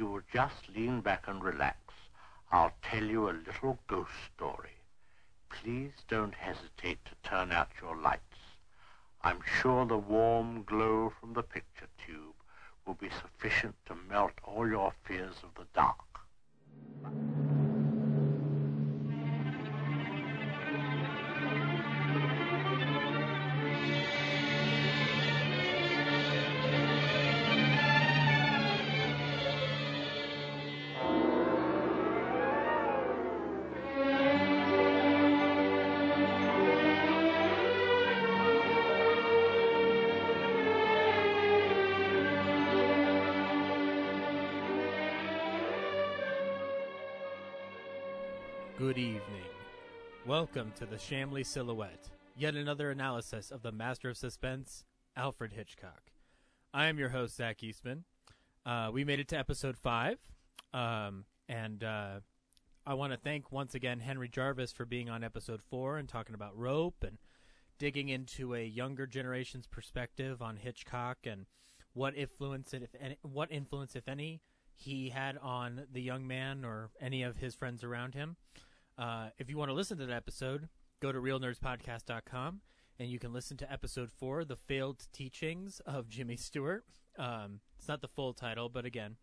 you will just lean back and relax, I'll tell you a little ghost story. Please don't hesitate to turn out your lights. I'm sure the warm glow from the picture tube will be sufficient to melt all your fears of the dark. Good evening. Welcome to the Shamley Silhouette, yet another analysis of the master of suspense, Alfred Hitchcock. I am your host, Zach Eastman. We made it to episode 5, and I want to thank once again Henry Jarvis for being on episode 4 and talking about Rope and digging into a younger generation's perspective on Hitchcock and what influence, if any, he had on the young man or any of his friends around him. If you want to listen to that episode, go to realnerdspodcast.com, and you can listen to episode 4, The Failed Teachings of Jimmy Stewart. It's not the full title, but again,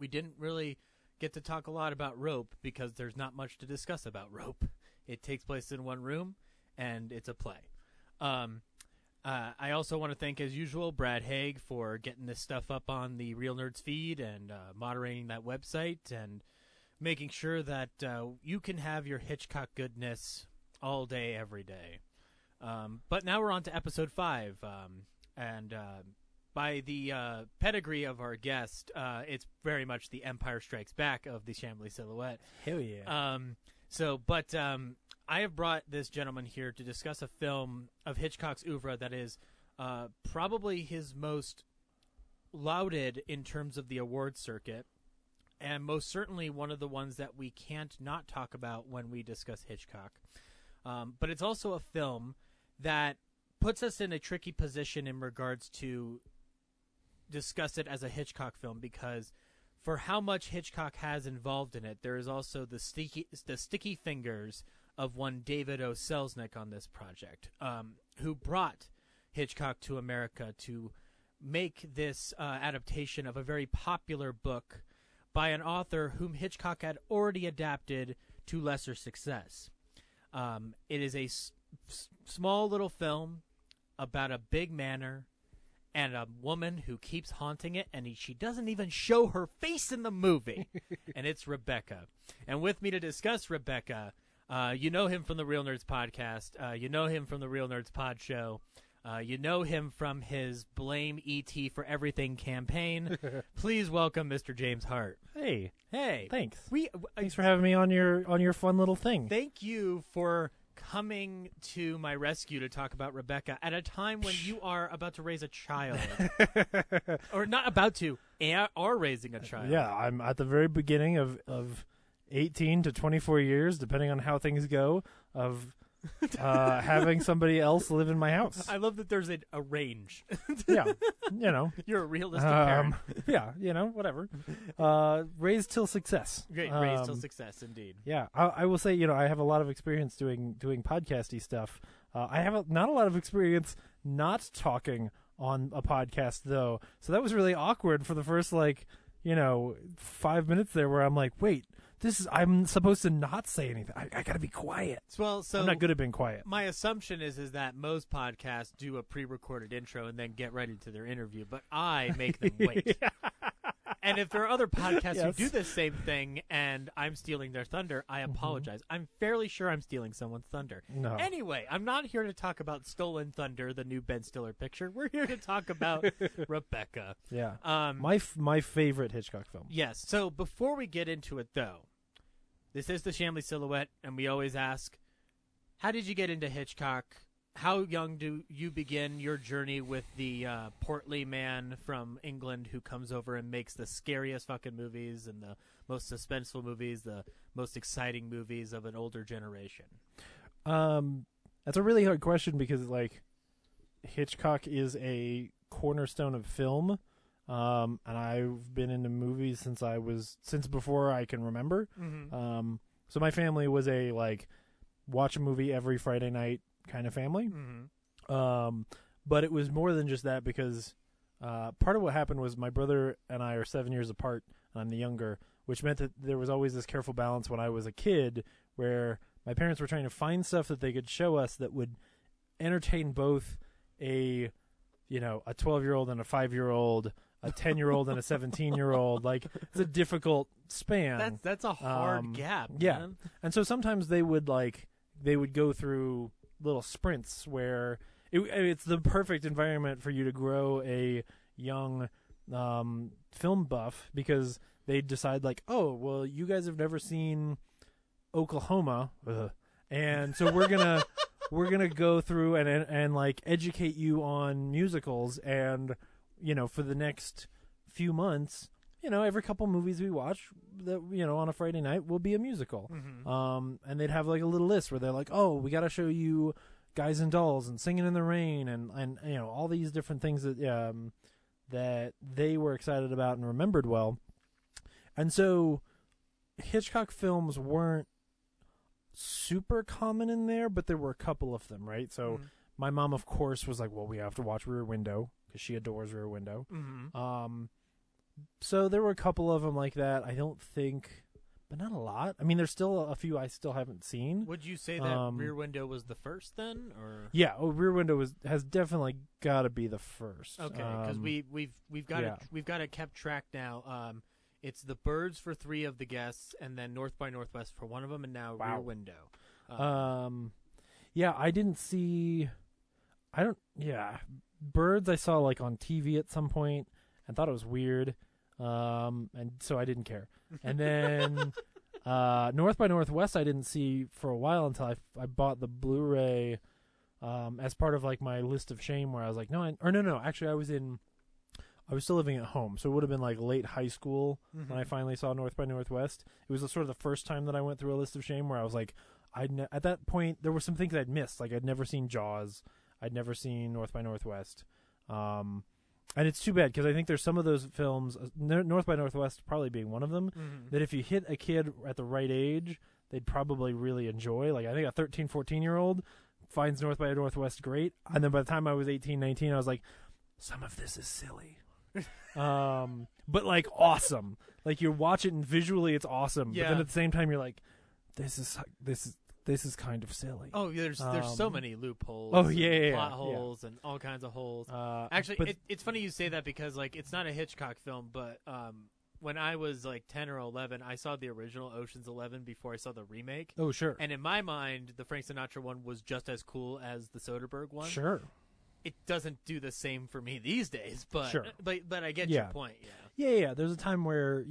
we didn't really get to talk a lot about Rope because there's not much to discuss about Rope. It takes place in one room, and it's a play. I also want to thank, as usual, Brad Haig for getting this stuff up on the Real Nerds feed and moderating that website and making sure that you can have your Hitchcock goodness all day, every day. But now we're on to episode 5. And by the pedigree of our guest, it's very much the Empire Strikes Back of the Shamley Silhouette. Hell yeah. But I have brought this gentleman here to discuss a film of Hitchcock's oeuvre that is probably his most lauded in terms of the award circuit, and most certainly one of the ones that we can't not talk about when we discuss Hitchcock. But it's also a film that puts us in a tricky position in regards to discuss it as a Hitchcock film, because for how much Hitchcock has involved in it, there is also the sticky fingers of one David O. Selznick on this project, who brought Hitchcock to America to make this adaptation of a very popular book by an author whom Hitchcock had already adapted to lesser success. It is a small little film about a big manor and a woman who keeps haunting it, and she doesn't even show her face in the movie, and it's Rebecca. And with me to discuss Rebecca, you know him from the Real Nerds podcast. You know him from the Real Nerds pod show. You know him from his Blame E.T. for Everything campaign. Please welcome Mr. James Hart. Hey. Hey. Thanks. Thanks for having me on your fun little thing. Thank you for coming to my rescue to talk about Rebecca at a time when you are about to raise a child. Or not about to, are raising a child. Yeah, I'm at the very beginning of 18 to 24 years, depending on how things go, of having somebody else live in my house. I love that there's a range. Yeah, you know. You're a realistic parent. Yeah, you know, whatever. Raised till success. Great, raised till success, indeed. Yeah, I will say, you know, I have a lot of experience doing podcasty stuff. I have not a lot of experience not talking on a podcast, though. So that was really awkward for the first, 5 minutes there where I'm like, wait. I'm supposed to not say anything. I got to be quiet. Well, so I'm not good at being quiet. My assumption is that most podcasts do a pre-recorded intro and then get right into their interview, but I make them wait. And if there are other podcasts who do the same thing and I'm stealing their thunder, I apologize. Mm-hmm. I'm fairly sure I'm stealing someone's thunder. No. Anyway, I'm not here to talk about Stolen Thunder, the new Ben Stiller picture. We're here to talk about Rebecca. Yeah. My favorite Hitchcock film. Yes. So before we get into it, though, this is the Shamley Silhouette, and we always ask, how did you get into Hitchcock? How young do you begin your journey with the portly man from England who comes over and makes the scariest fucking movies and the most suspenseful movies, the most exciting movies of an older generation? That's a really hard question because, Hitchcock is a cornerstone of film. And I've been into movies since before I can remember. Mm-hmm. So my family was a watch a movie every Friday night kind of family. Mm-hmm. But it was more than just that, because part of what happened was my brother and I are 7 years apart, and I'm the younger, which meant that there was always this careful balance when I was a kid where my parents were trying to find stuff that they could show us that would entertain both a 12-year-old and a 5-year-old, a 10-year-old and a 17-year-old. It's a difficult span. That's a hard gap. Yeah. Man. And so sometimes they would go through little sprints where it's the perfect environment for you to grow a young film buff, because they decide you guys have never seen Oklahoma. Ugh. And so we're gonna go through and educate you on musicals, and for the next few months, every couple movies we watch that on a Friday night will be a musical. Mm-hmm. And they'd have a little list where they're like, oh, we got to show you Guys and Dolls and Singing in the Rain and all these different things that they were excited about and remembered well. And so Hitchcock films weren't super common in there, but there were a couple of them, right? So mm-hmm. my mom, of course, was like, well, we have to watch Rear Window, because she adores Rear Window. Mm-hmm. So there were a couple of them like that. I don't think, but not a lot. I mean, there's still a few I still haven't seen. Would you say that Rear Window was the first then? Or yeah, Rear Window has definitely got to be the first. Okay, because we've got it kept track now. It's The Birds for three of the guests, and then North by Northwest for one of them, and now Rear Window. Yeah, I didn't see. I don't. Yeah, Birds I saw on TV at some point and thought it was weird, and so I didn't care. And then North by Northwest I didn't see for a while until I bought the Blu-ray as part of my list of shame, where I was like, no, actually I was still living at home, so it would have been late high school mm-hmm. when I finally saw North by Northwest. It was sort of the first time that I went through a list of shame where I was like, at that point, there were some things I'd missed. I'd never seen Jaws. I'd never seen North by Northwest. And it's too bad, because I think there's some of those films, North by Northwest probably being one of them, mm-hmm. that if you hit a kid at the right age, they'd probably really enjoy. I think a 13, 14-year-old finds North by Northwest great. And then by the time I was 18, 19, I was like, some of this is silly. But awesome. You watch it and visually it's awesome. Yeah. But then at the same time you're like, this is kind of silly. Oh, there's so many loopholes. Oh yeah, plot holes and all kinds of holes. Actually, it's funny you say that, because it's not a Hitchcock film, but when I was 10 or 11, I saw the original Ocean's 11 before I saw the remake. Oh sure. And in my mind, the Frank Sinatra one was just as cool as the Soderbergh one. Sure. It doesn't do the same for me these days, but sure. but I get your point. Yeah. Yeah. There's a time where,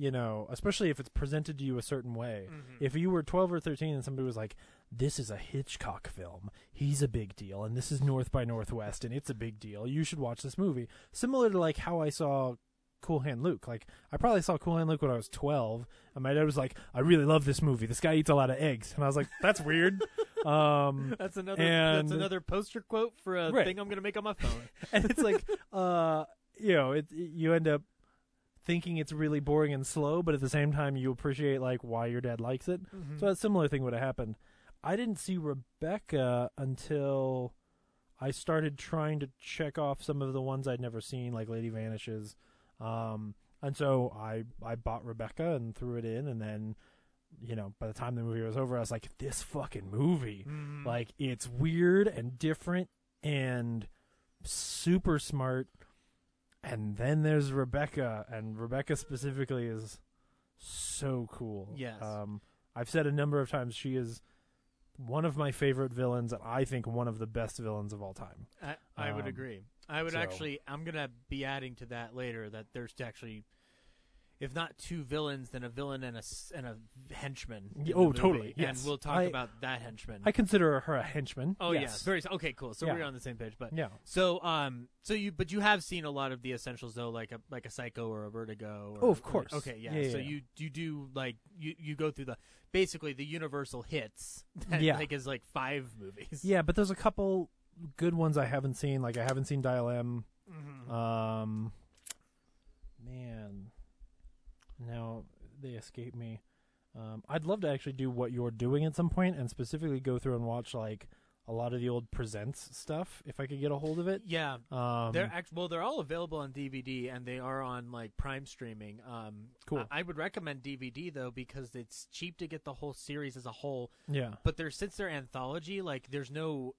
especially if it's presented to you a certain way. Mm-hmm. If you were 12 or 13 and somebody was like, this is a Hitchcock film, he's a big deal, and this is North by Northwest, and it's a big deal, you should watch this movie. Similar to how I saw Cool Hand Luke. I probably saw Cool Hand Luke when I was 12, and my dad was like, I really love this movie. This guy eats a lot of eggs. And I was like, that's weird. That's another poster quote for a thing I'm going to make on my phone. And it's you end up thinking it's really boring and slow, but at the same time you appreciate why your dad likes it. Mm-hmm. So a similar thing would have happened. I didn't see Rebecca until I started trying to check off some of the ones I'd never seen, like Lady Vanishes. And so I bought Rebecca and threw it in, and then by the time the movie was over, I was like, this fucking movie, it's weird and different and super smart. And then there's Rebecca, and Rebecca specifically is so cool. Yes. I've said a number of times, she is one of my favorite villains, and I think one of the best villains of all time. I would agree. I'm going to be adding to that later, that there's actually, if not two villains, then a villain and a henchman. Oh, totally. Yes. And we'll talk about that henchman. I consider her a henchman. Oh, yes. Yeah. Very, okay, cool. So we're on the same page. But yeah. So you have seen a lot of the essentials though, like a Psycho or a Vertigo. Or, of course. You go through basically the universal hits. That, is five movies. Yeah, but there's a couple good ones I haven't seen. I haven't seen Dial M. Mm-hmm. Man. Now they escape me. I'd love to actually do what you're doing at some point and specifically go through and watch, like, a lot of the old Presents stuff, if I could get a hold of it. Yeah. They're all available on DVD, and they are on, like, Prime streaming. Cool. I would recommend DVD, though, because it's cheap to get the whole series as a whole. Yeah. But since they're anthology, like, there's no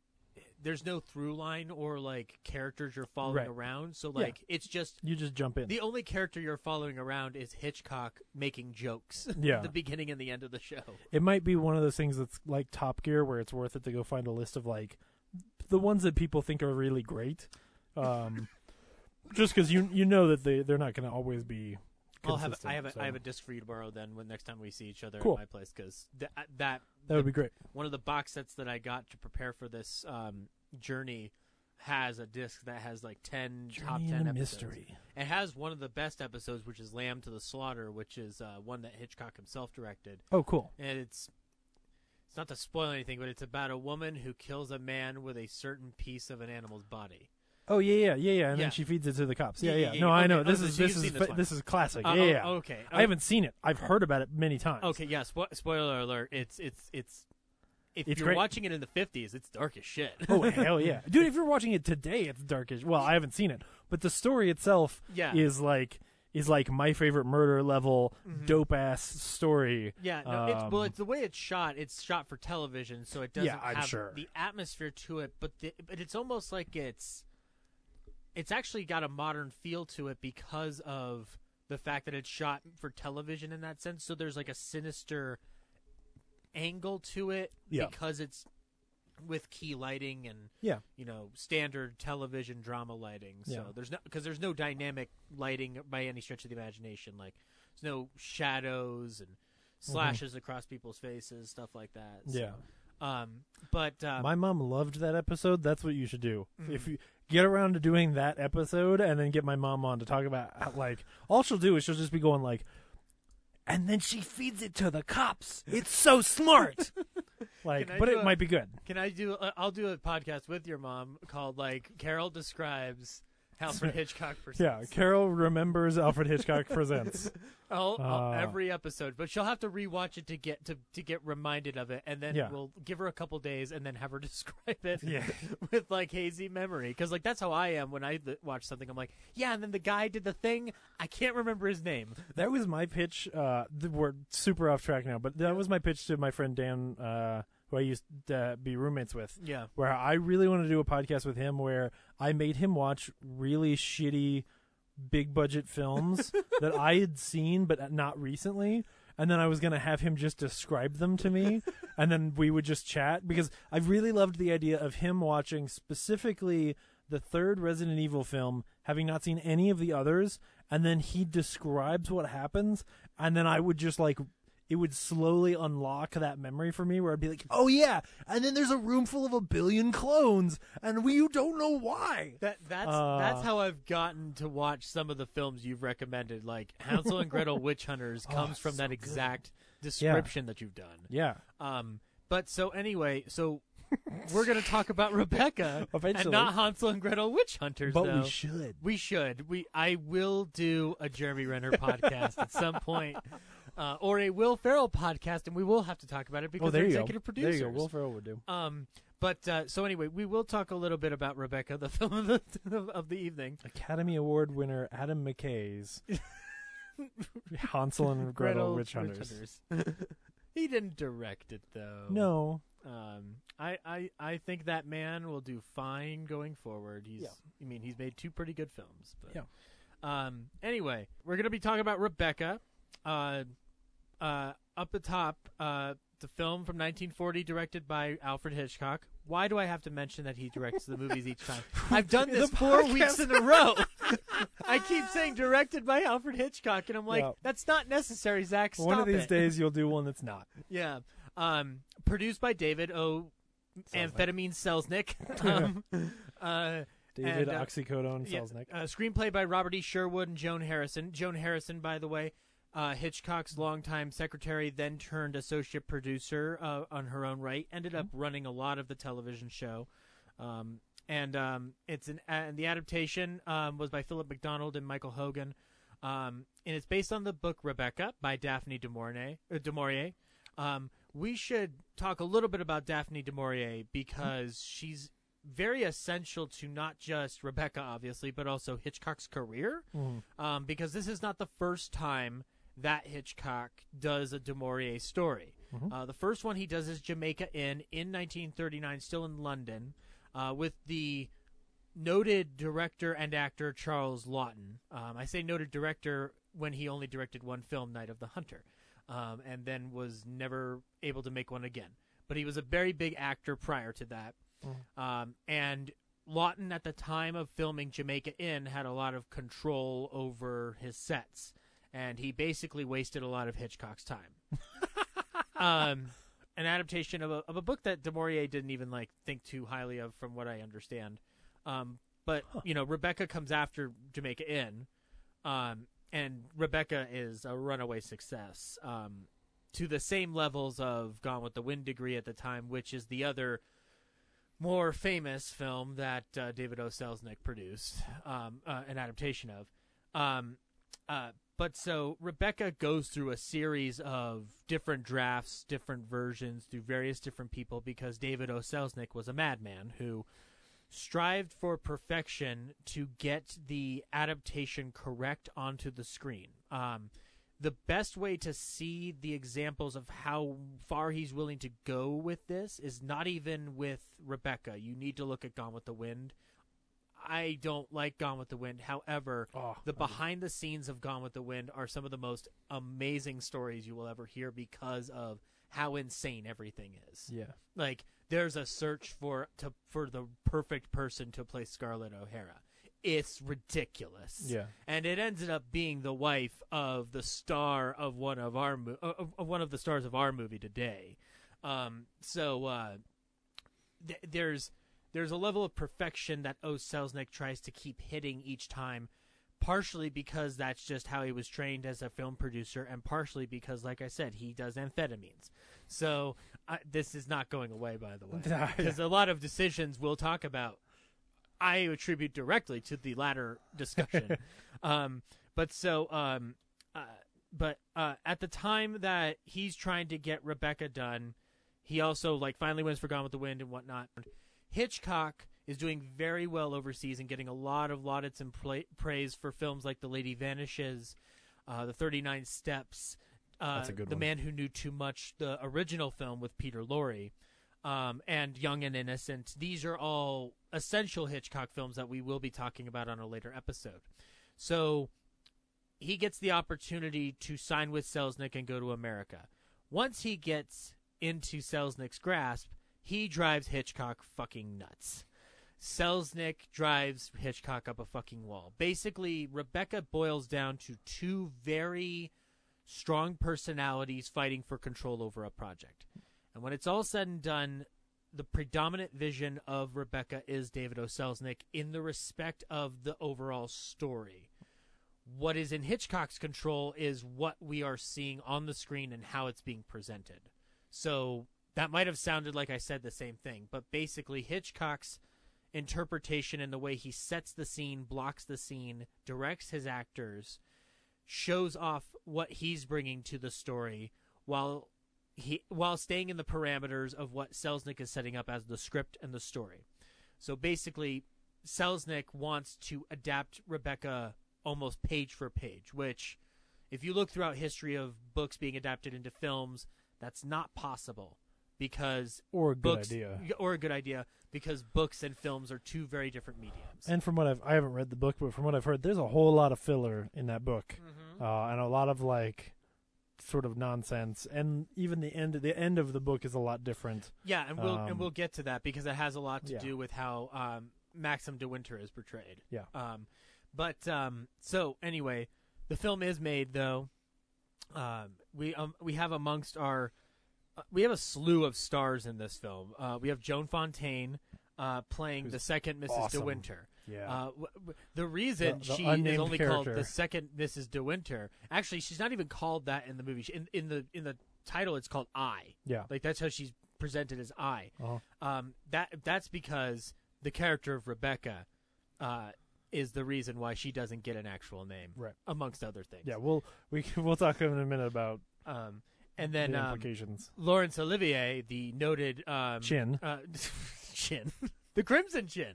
through line or, like, characters you're following around. So, like, it's just... You just jump in. The only character you're following around is Hitchcock making jokes at the beginning and the end of the show. It might be one of those things that's, like, Top Gear, where it's worth it to go find a list of, like, the ones that people think are really great. Just because you know that they're not going to always be... I have a disc for you to borrow then when next time we see each other at my place, because that would be great. One of the box sets that I got to prepare for this journey has a disc that has like 10 journey top 10 episodes. Mystery. It has one of the best episodes, which is Lamb to the Slaughter, which is one that Hitchcock himself directed. Oh, cool! And it's not to spoil anything, but it's about a woman who kills a man with a certain piece of an animal's body. Oh yeah. And then she feeds it to the cops. Yeah. No, okay. I know. This is classic. Yeah. Okay. I haven't seen it. I've heard about it many times. Okay. Yeah. Spoiler alert. It's. If it's you're great. Watching it in the 50s, it's dark as shit. Oh hell yeah, dude! If you're watching it today, it's dark as. Well, I haven't seen it, but the story itself is like My Favorite Murder level dope ass story. Yeah, no, it's the way it's shot. It's shot for television, so it doesn't have the atmosphere to it. But it's almost like it's. It's actually got a modern feel to it because of the fact that it's shot for television in that sense. So there's like a sinister angle to it because it's with key lighting and standard television drama lighting. So there's no dynamic lighting by any stretch of the imagination. Like there's no shadows and slashes across people's faces, stuff like that. So. Yeah. But my mom loved that episode. That's what you should do. If you get around to doing that episode and then get my mom on to talk about how, like, all she'll do is she'll just be going like, and then she feeds it to the cops. It's so smart. It might be good. I'll do a podcast with your mom called like Carol Describes Alfred Hitchcock Presents. Yeah, Carol remembers Alfred Hitchcock Presents. Every episode, but she'll have to rewatch it to get to get reminded of it, and then we'll give her a couple days and then have her describe it with like hazy memory, because like that's how I am when I watch something. I'm like, and then the guy did the thing. I can't remember his name. That was my pitch. We're super off track now, but that was my pitch to my friend Dan, who I used to be roommates with, where I really want to do a podcast with him where I made him watch really shitty big budget films that I had seen but not recently, and then I was going to have him just describe them to me, and then we would just chat, because I really loved the idea of him watching specifically the third Resident Evil film, having not seen any of the others, and then he describes what happens, and then I would just like... It would slowly unlock that memory for me where I'd be like, oh, yeah, and then there's a room full of a billion clones, and we don't know why. That's how I've gotten to watch some of the films you've recommended, like Hansel and Gretel Witch Hunters comes from that exact description that you've done. Yeah. But so anyway, so we're going to talk about Rebecca and not Hansel and Gretel Witch Hunters, But we should. I will do a Jeremy Renner podcast at some point. Or a Will Ferrell podcast, and we will have to talk about it because they're executive producers. There you go. Will Ferrell would do. So anyway, we will talk a little bit about Rebecca, the film of the evening. Academy Award winner Adam McKay's Hansel and Gretel Witch Hunters. He didn't direct it, though. No. I think that man will do fine going forward. He's made two pretty good films. But, anyway, we're going to be talking about Rebecca. Up the top, the film from 1940 directed by Alfred Hitchcock. Why do I have to mention that he directs the movies each time? I've done this 4 weeks in a row. I keep saying directed by Alfred Hitchcock, and I'm like, that's not necessary, Zach. Stop it. One of these days you'll do one that's not. Yeah. Produced by David O. Amphetamine Selznick. David Oxycodone Selznick. Screenplay by Robert E. Sherwood and Joan Harrison. Joan Harrison, by the way. Hitchcock's longtime secretary, then turned associate producer on her own right, ended up running a lot of the television show, and the adaptation was by Philip McDonald and Michael Hogan. And it's based on the book Rebecca by Daphne du Maurier. We should talk a little bit about Daphne du Maurier because she's very essential to not just Rebecca, obviously, but also Hitchcock's career, because this is not the first time that Hitchcock does a du Maurier story. The first one he does is Jamaica Inn in 1939, still in London, with the noted director and actor Charles Lawton. I say noted director when he only directed one film, Night of the Hunter, and then was never able to make one again. But he was a very big actor prior to that. And Lawton, at the time of filming Jamaica Inn, had a lot of control over his sets, and he basically wasted a lot of Hitchcock's time. An adaptation of a book that du Maurier didn't even like think too highly of, from what I understand. But you know, Rebecca comes after Jamaica Inn, and Rebecca is a runaway success, to the same levels of Gone with the Wind degree at the time, which is the other more famous film that David O. Selznick produced, an adaptation of. But so Rebecca goes through a series of different drafts, different versions through various different people, because David O. Selznick was a madman who strived for perfection to get the adaptation correct onto the screen. The best way to see the examples of how far he's willing to go with this is not even with Rebecca. You need to look at Gone with the Wind. I don't like Gone with the Wind. However, the behind the scenes of Gone with the Wind are some of the most amazing stories you will ever hear because of how insane everything is. Yeah. Like, there's a search for the perfect person to play Scarlett O'Hara. It's ridiculous. Yeah. And it ended up being the wife of the star of one of the stars of our movie today. There's a level of perfection that O. Selznick tries to keep hitting each time, partially because that's just how he was trained as a film producer, and partially because, like I said, he does amphetamines. So this is not going away, by the way, because a lot of decisions we'll talk about I attribute directly to the latter discussion. But at the time that he's trying to get Rebecca done, he also finally wins for Gone with the Wind and whatnot. Hitchcock is doing very well overseas and getting a lot of laudits and praise for films like The Lady Vanishes, The 39 Steps, that's a good The one. Man Who Knew Too Much, the original film with Peter Lorre, and Young and Innocent. These are all essential Hitchcock films that we will be talking about on a later episode. So he gets the opportunity to sign with Selznick and go to America. Once he gets into Selznick's grasp, he drives Hitchcock fucking nuts. Selznick drives Hitchcock up a fucking wall. Basically, Rebecca boils down to two very strong personalities fighting for control over a project. And when it's all said and done, the predominant vision of Rebecca is David O. Selznick in the respect of the overall story. What is in Hitchcock's control is what we are seeing on the screen and how it's being presented. So that might have sounded like I said the same thing, but basically Hitchcock's interpretation and the way he sets the scene, blocks the scene, directs his actors, shows off what he's bringing to the story while staying in the parameters of what Selznick is setting up as the script and the story. So basically, Selznick wants to adapt Rebecca almost page for page, which, if you look throughout history of books being adapted into films, that's not possible. Because books and films are two very different mediums. And from what I haven't read the book, but from what I've heard, there's a whole lot of filler in that book, and a lot of sort of nonsense. And even the end of the book is a lot different. Yeah, and we'll get to that because it has a lot to do with how Maxim De Winter is portrayed. Yeah. So anyway, the film is made though. We have a slew of stars in this film. We have Joan Fontaine playing the second Mrs. De Winter. Yeah. The reason she is only called the second Mrs. De Winter, actually, she's not even called that in the movie. In the title, it's called I. Yeah. That's how she's presented as I. That's because the character of Rebecca is the reason why she doesn't get an actual name, right? Amongst other things. Yeah, we'll talk in a minute about and then the implications. Laurence Olivier, the noted chin, chin, the Crimson Chin,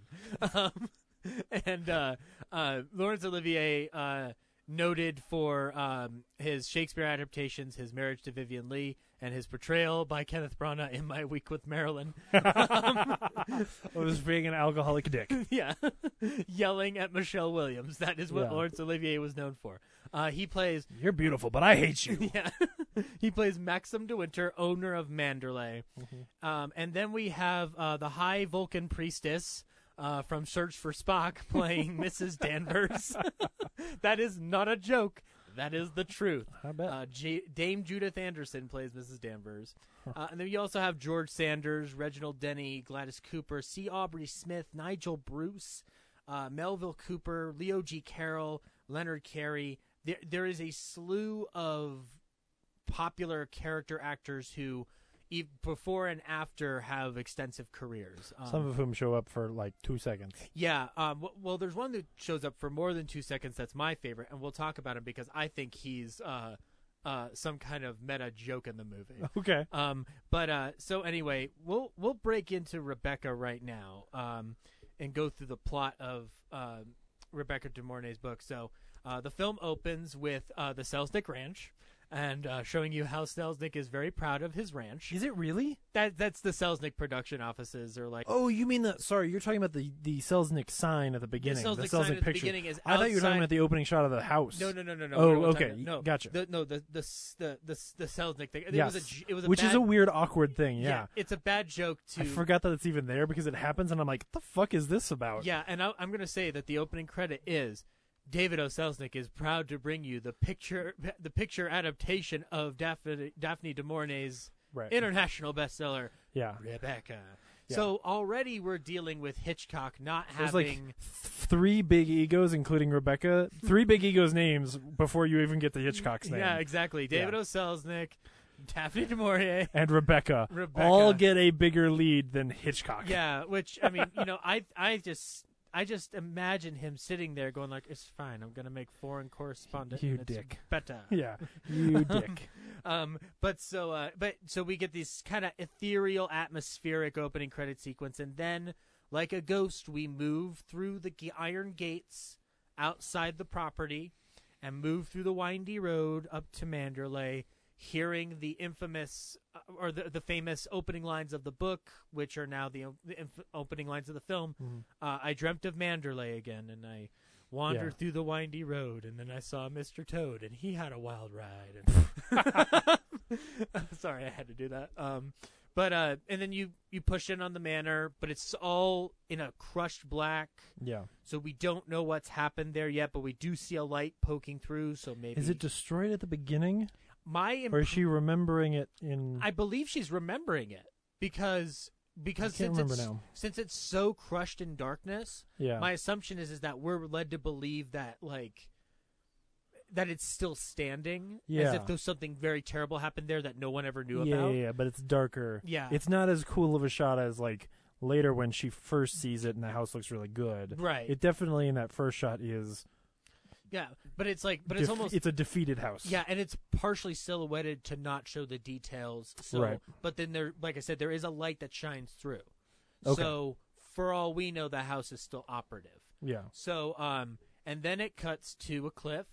and Laurence Olivier, noted for his Shakespeare adaptations, his marriage to Vivian Leigh, and his portrayal by Kenneth Branagh in My Week with Marilyn. Was being an alcoholic dick. Yeah. Yelling at Michelle Williams. That is what Laurence Olivier was known for. He plays... You're beautiful, but I hate you. Yeah. He plays Maxim De Winter, owner of Manderley. Mm-hmm. And then we have the High Vulcan Priestess... from Search for Spock, playing Mrs. Danvers. That is not a joke. That is the truth. I bet. Dame Judith Anderson plays Mrs. Danvers. And then you also have George Sanders, Reginald Denny, Gladys Cooper, C. Aubrey Smith, Nigel Bruce, Melville Cooper, Leo G. Carroll, Leonard Carey. There is a slew of popular character actors who... before and after have extensive careers. Some of whom show up for like 2 seconds. Yeah. Well, there's one that shows up for more than 2 seconds. That's my favorite. And we'll talk about him because I think he's some kind of meta joke in the movie. Okay. So anyway, we'll break into Rebecca right now and go through the plot of Rebecca De Mornay's book. So the film opens with the Selznick Ranch. And showing you how Selznick is very proud of his ranch. Is it really? That's the Selznick production offices, or like. Oh, you mean the? Sorry, you're talking about the Selznick sign at the beginning. The Selznick sign at the beginning is. I thought you were talking about the opening shot of the house. No. Oh, okay, no, gotcha. The Selznick thing. Yes. Which is a weird, awkward thing. Yeah, it's a bad joke. I forgot that it's even there because it happens, and I'm like, what the fuck is this about? Yeah, and I'm gonna say that the opening credit is. David O. Selznick is proud to bring you the picture adaptation of Daphne du Maurier's international bestseller, Rebecca. Yeah. So already we're dealing with Hitchcock not having three big egos, including Rebecca. Three big egos names before you even get to Hitchcock's name. Yeah, exactly. David O. Selznick, Daphne du Maurier, and Rebecca all get a bigger lead than Hitchcock. Yeah, which I mean, you know, I just imagine him sitting there going like, it's fine, I'm going to make Foreign Correspondent. You dick. It's better. Yeah, you dick. So we get this kind of ethereal, atmospheric opening credit sequence, and then, like a ghost, we move through the iron gates outside the property and move through the windy road up to Manderley, hearing the infamous, or the famous opening lines of the book, which are now the opening lines of the film. Mm-hmm. I dreamt of Manderley again, and I wandered through the windy road, and then I saw Mr. Toad, and he had a wild ride. Sorry, I had to do that. And then you push in on the manor, but it's all in a crushed black. Yeah. So we don't know what's happened there yet, but we do see a light poking through, so maybe... Is it destroyed at the beginning? Or is she remembering it in... I believe she's remembering it because since it's so crushed in darkness, my assumption is that we're led to believe that that it's still standing, as if there's something very terrible happened there that no one ever knew about. Yeah, but it's darker. Yeah. It's not as cool of a shot as later when she first sees it and the house looks really good. Right. It definitely in that first shot is... Yeah, but it's it's almost... It's a defeated house. Yeah, and it's partially silhouetted to not show the details. So, right. But then, like I said, there is a light that shines through. Okay. So, for all we know, the house is still operative. Yeah. So, and then it cuts to a cliff,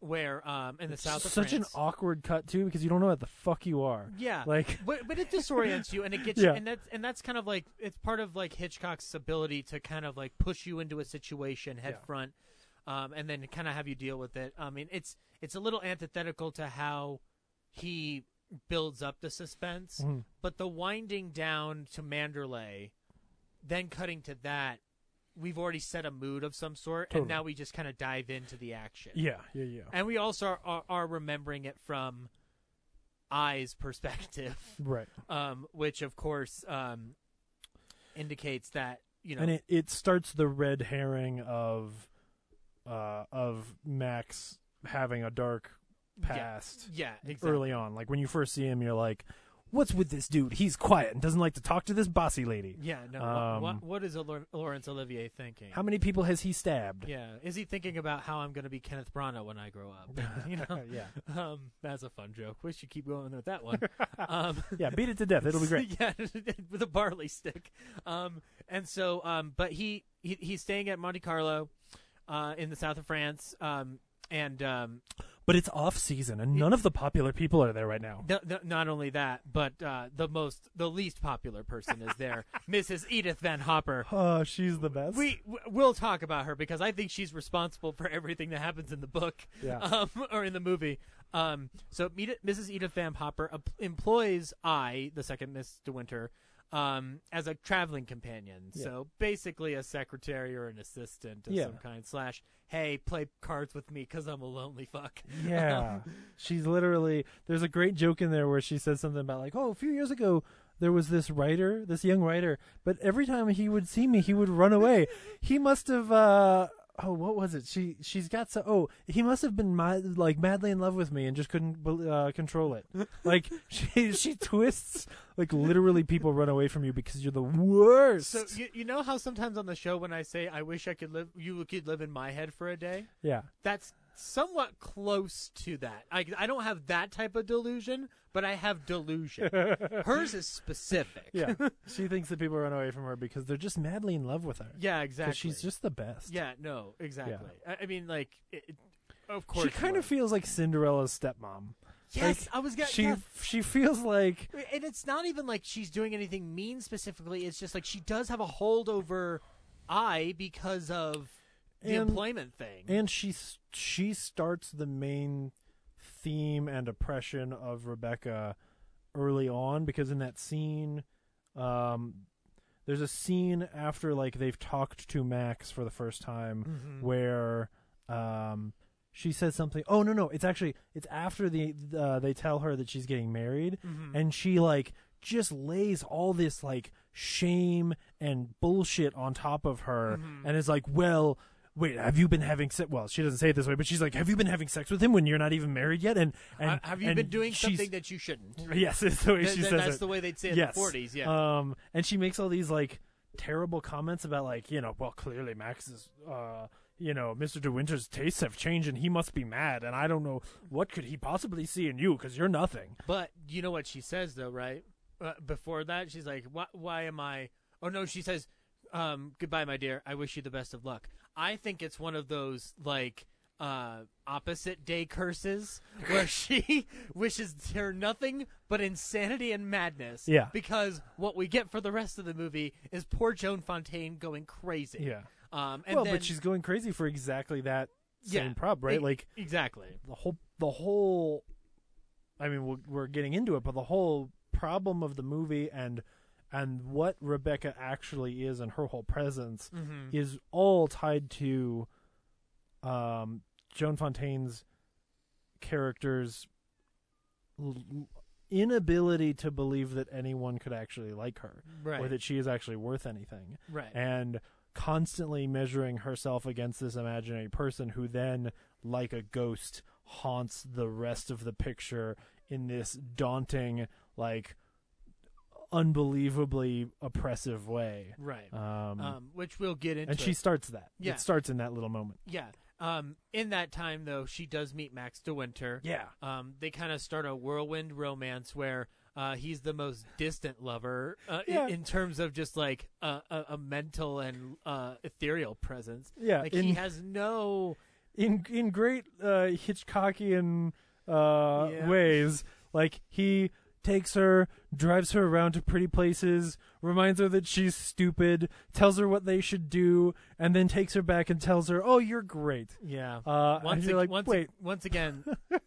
where in the south of France. It's such an awkward cut, too, because you don't know what the fuck you are. Yeah. But it disorients you, and it gets you... And that's kind of it's part of Hitchcock's ability to kind of push you into a situation head front. And then kind of have you deal with it. I mean, it's a little antithetical to how he builds up the suspense, but the winding down to Manderley, then cutting to that, we've already set a mood of some sort, totally. And now we just kind of dive into the action. Yeah. And we also are remembering it from I's perspective, right? Which of course indicates that and it starts the red herring of Max having a dark past. Early on. When you first see him, you're like, what's with this dude? He's quiet and doesn't like to talk to this bossy lady. Yeah, no. What is Laurence Olivier thinking? How many people has he stabbed? Yeah. Is he thinking about how I'm going to be Kenneth Branagh when I grow up? You know? Yeah. That's a fun joke. Wish you keep going with that one. Yeah, beat it to death. It'll be great. Yeah, with a barley stick. And so, but he's staying at Monte Carlo in the south of France. But it's off season, and none of the popular people are there right now. Not only that, but the least popular person is there, Mrs. Edith Van Hopper. Oh, she's the best. We'll talk about her because I think she's responsible for everything that happens in the book, or in the movie. So Mrs. Edith Van Hopper employs the second Miss De Winter, as a traveling companion. Yeah. So basically a secretary or an assistant of some kind, / hey, play cards with me because I'm a lonely fuck. Yeah. She's literally, there's a great joke in there where she says something about like, oh, a few years ago, there was this young writer, but every time he would see me, he would run away. He must have, what was it? She's got he must have been madly in love with me and just couldn't control it. Like she twists, like literally people run away from you because you're the worst. So you know how sometimes on the show when I say I wish I could live, you could live in my head for a day. Yeah, that's somewhat close to that. I don't have that type of delusion, but I have delusion. Hers is specific. Yeah, she thinks that people run away from her because they're just madly in love with her. Yeah, exactly. She's just the best. Yeah, no, exactly. Yeah. I mean, like, of course, she kind of feels like Cinderella's stepmom. Yes, like, I was getting. She feels like, and it's not even like she's doing anything mean specifically. It's just like she does have a hold over because of the employment thing, and she starts the main theme and oppression of Rebecca early on, because in that scene, there's a scene after like they've talked to Max for the first time, where she says something. Oh no, it's after they tell her that she's getting married, and she like just lays all this like shame and bullshit on top of her, and is like, well. Wait, have you been having sex? Well, she doesn't say it this way, but she's like, have you been having sex with him when you're not even married yet? And have you been doing something that you shouldn't? Yes, it's the way she says it. That's the way they'd say it in the 40s, yeah. And she makes all these, like, terrible comments about, like, you know, well, clearly Max is, you know, Mr. De Winter's tastes have changed and he must be mad. And I don't know, what could he possibly see in you because you're nothing. But you know what she says, though, right? Before that, she's like, why am I? Oh, no, she says, goodbye, my dear. I wish you the best of luck. I think it's one of those, like, opposite day curses where she wishes her nothing but insanity and madness. Yeah. Because what we get for the rest of the movie is poor Joan Fontaine going crazy. Yeah. But she's going crazy for exactly that same prop, right? Like, exactly. The whole, I mean, we're getting into it, but the whole problem of the movie and what Rebecca actually is and her whole presence is all tied to Joan Fontaine's character's inability to believe that anyone could actually like her, or that she is actually worth anything, and constantly measuring herself against this imaginary person who then, like a ghost, haunts the rest of the picture in this daunting, like, unbelievably oppressive way, which we'll get into, and she starts that it starts in that little moment. In that time, though, she does meet Max De Winter. They kind of start a whirlwind romance where he's the most distant lover in terms of just like a mental and ethereal presence. Like he has no in great Hitchcockian ways, like he takes her, drives her around to pretty places, reminds her that she's stupid, tells her what they should do, and then takes her back and tells her, oh, you're great. Yeah. Once again,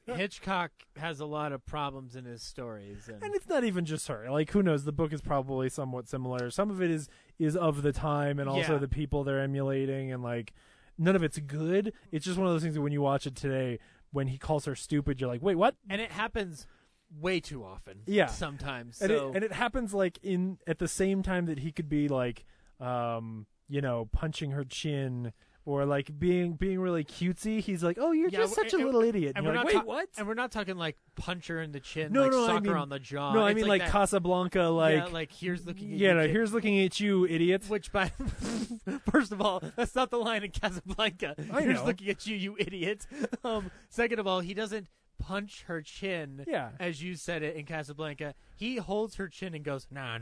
Hitchcock has a lot of problems in his stories. And it's not even just her. Like, who knows? The book is probably somewhat similar. Some of it is of the time and also the people they're emulating, and, like, none of it's good. It's just one of those things that when you watch it today, when he calls her stupid, you're like, wait, what? And it happens way too often. Yeah. Sometimes. And, so. It happens like at the same time that he could be like, you know, punching her chin or like being really cutesy. He's like, "Oh, you're just such a little idiot." And you're like, "Wait, what?" And we're not talking like puncher in the chin, soccer on the jaw. No, I mean like Casablanca, like here's looking. Yeah, no, here's looking at you, idiot. Which, by first of all, that's not the line in Casablanca. Here's looking at you, you idiot. Second of all, he doesn't punch her chin, as you said it in Casablanca. He holds her chin and goes, "No,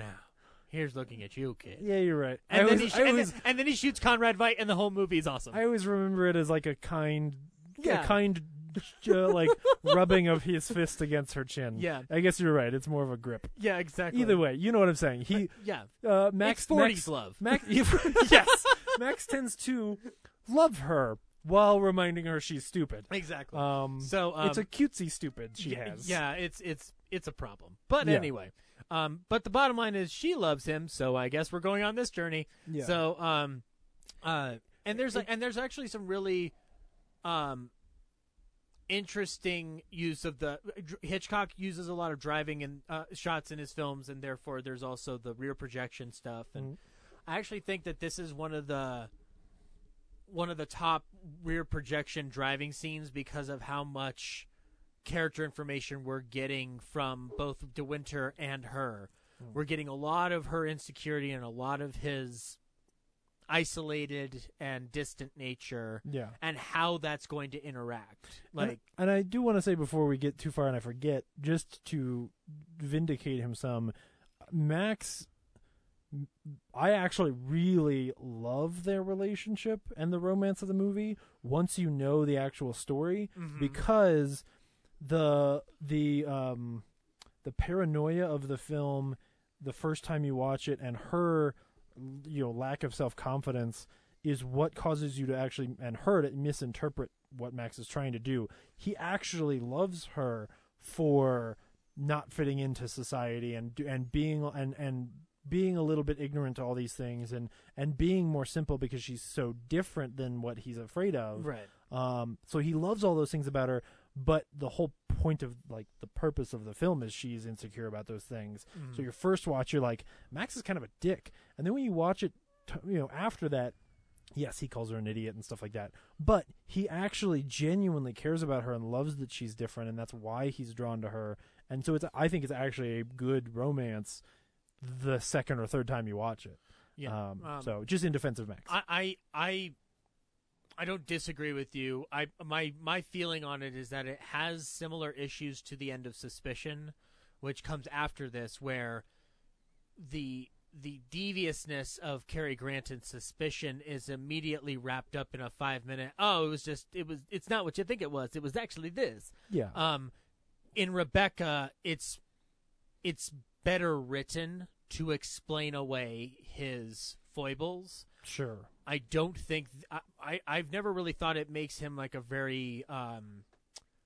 here's looking at you, kid." Yeah, you're right. And then he shoots Conrad Veidt, and the whole movie is awesome. I always remember it as like a kind like rubbing of his fist against her chin. Yeah, I guess you're right. It's more of a grip. Yeah, exactly. Either way, you know what I'm saying. Max it's 40s love. Max, yes, Max tends to love her while reminding her she's stupid. Exactly. So it's a cutesy stupid she has. Yeah, it's a problem. But anyway. But the bottom line is she loves him, so I guess we're going on this journey. Yeah. So, and there's actually some really, interesting use of Hitchcock uses a lot of driving and shots in his films, and therefore there's also the rear projection stuff. And I actually think that this is one of the top rear projection driving scenes because of how much character information we're getting from both De Winter and her. We're getting a lot of her insecurity and a lot of his isolated and distant nature, and how that's going to interact. And I do want to say before we get too far, and I forget, just to vindicate him some, Max, I actually really love their relationship and the romance of the movie once you know the actual story, because the paranoia of the film the first time you watch it and her lack of self-confidence is what causes you to actually and her to misinterpret what Max is trying to do. He actually loves her for not fitting into society and being a little bit ignorant to all these things and being more simple because she's so different than what he's afraid of. Right. So he loves all those things about her. But the whole point of, like, the purpose of the film is she's insecure about those things. So your first watch, you're like, Max is kind of a dick. And then when you watch it, after that, yes, he calls her an idiot and stuff like that. But he actually genuinely cares about her and loves that she's different, and that's why he's drawn to her. And so I think it's actually a good romance the second or third time you watch it. Yeah. So just in defense of Max. I don't disagree with you. My feeling on it is that it has similar issues to the end of Suspicion, which comes after this, where the deviousness of Cary Grant in Suspicion is immediately wrapped up in a 5-minute. Oh, it's not what you think it was. It was actually this. Yeah. In Rebecca, it's better written to explain away his foibles. Sure. I don't think I've never really thought it makes him like a very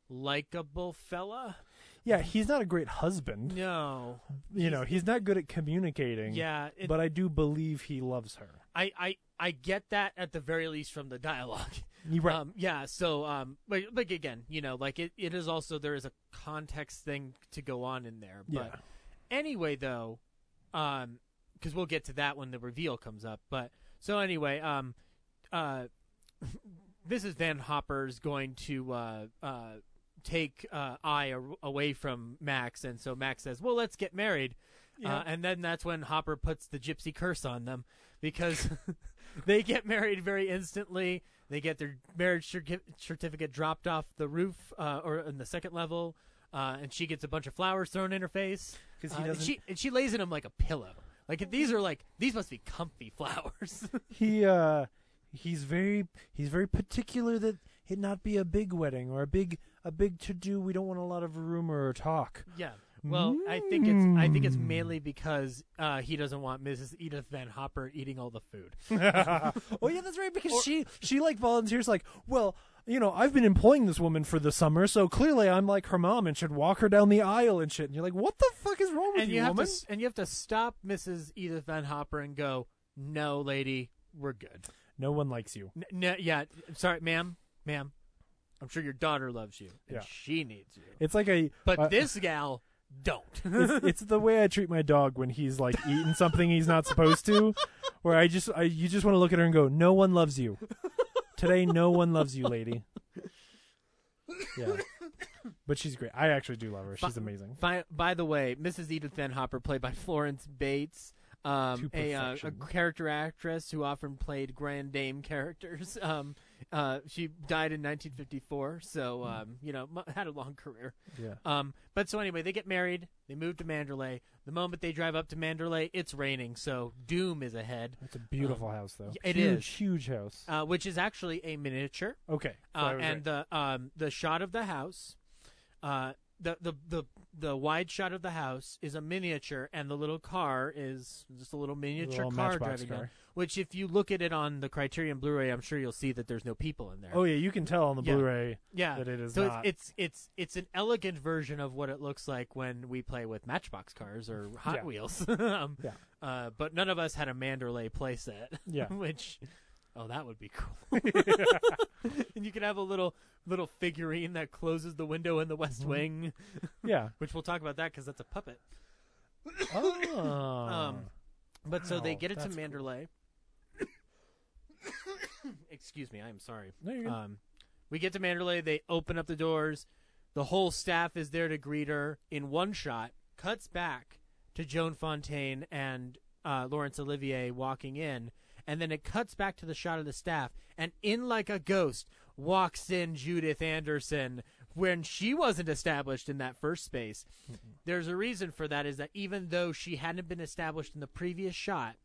likable fella. Yeah, he's not a great husband. No. He's not good at communicating. Yeah. But I do believe he loves her. I get that at the very least from the dialogue. Right. But again, it is also there is a context thing to go on in there. But anyway though, because we'll get to that when the reveal comes up, but so anyway, Mrs. Van Hopper's going to take I away from Max, and so Max says, "Well, let's get married," and then that's when Hopper puts the gypsy curse on them because they get married very instantly. They get their marriage certificate dropped off the roof or in the second level, and she gets a bunch of flowers thrown in her face because he doesn't. And she lays in him like a pillow. Like these must be comfy flowers. He's very particular that it not be a big wedding or a big to do. We don't want a lot of rumor or talk. Yeah. Well, I think it's mainly because he doesn't want Mrs. Edith Van Hopper eating all the food. Oh yeah, that's right. Because she like volunteers. Like, well, I've been employing this woman for the summer, so clearly I'm like her mom and should walk her down the aisle and shit. And you're like, what the fuck is wrong with you, woman? And you have to stop Mrs. Edith Van Hopper and go, no, lady, we're good. No one likes you. No, yeah, sorry, ma'am. I'm sure your daughter loves you and she needs you. It's like this gal don't. it's the way I treat my dog when he's like eating something he's not supposed to, where you just want to look at her and go, no one loves you. Today, no one loves you, lady. Yeah. But she's great. I actually do love her. She's amazing. By the way, Mrs. Edith Van Hopper, played by Florence Bates, a character actress who often played grand dame characters. She died in 1954, so had a long career. Yeah. But so anyway, they get married. They move to Manderley. The moment they drive up to Manderley, it's raining, so doom is ahead. It's a beautiful house, though. It is huge house, which is actually a miniature. Okay. The shot of the house, the wide shot of the house is a miniature, and the little car is just a little miniature car driving down. Which, if you look at it on the Criterion Blu-ray, I'm sure you'll see that there's no people in there. Oh yeah, you can tell on the Blu-ray that it is. So not. It's an elegant version of what it looks like when we play with Matchbox cars or Hot Wheels. But none of us had a Manderley playset. Yeah. Which. Oh, that would be cool. And you could have a little figurine that closes the window in the West Wing. Yeah. Which we'll talk about that because that's a puppet. Oh. But so they get it to Manderley. Cool. Excuse me. I am sorry. No, you're good. We get to Manderley. They open up the doors. The whole staff is there to greet her in one shot. Cuts back to Joan Fontaine and Laurence Olivier walking in. And then it cuts back to the shot of the staff, and in like a ghost walks in Judith Anderson when she wasn't established in that first space. Mm-hmm. There's a reason for that, is that even though she hadn't been established in the previous shot,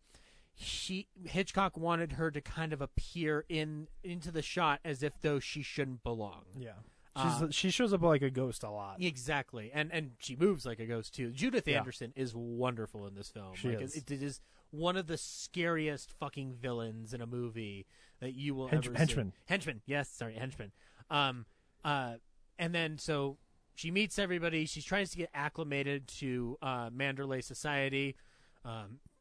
Hitchcock wanted her to kind of appear into the shot as if though she shouldn't belong. Yeah. She shows up like a ghost a lot. Exactly. And she moves like a ghost too. Judith Anderson is wonderful in this film. She is. It is one of the scariest fucking villains in a movie that you will ever see. Henchman. Yes, sorry, henchman. And then so she meets everybody. She tries to get acclimated to Manderley society.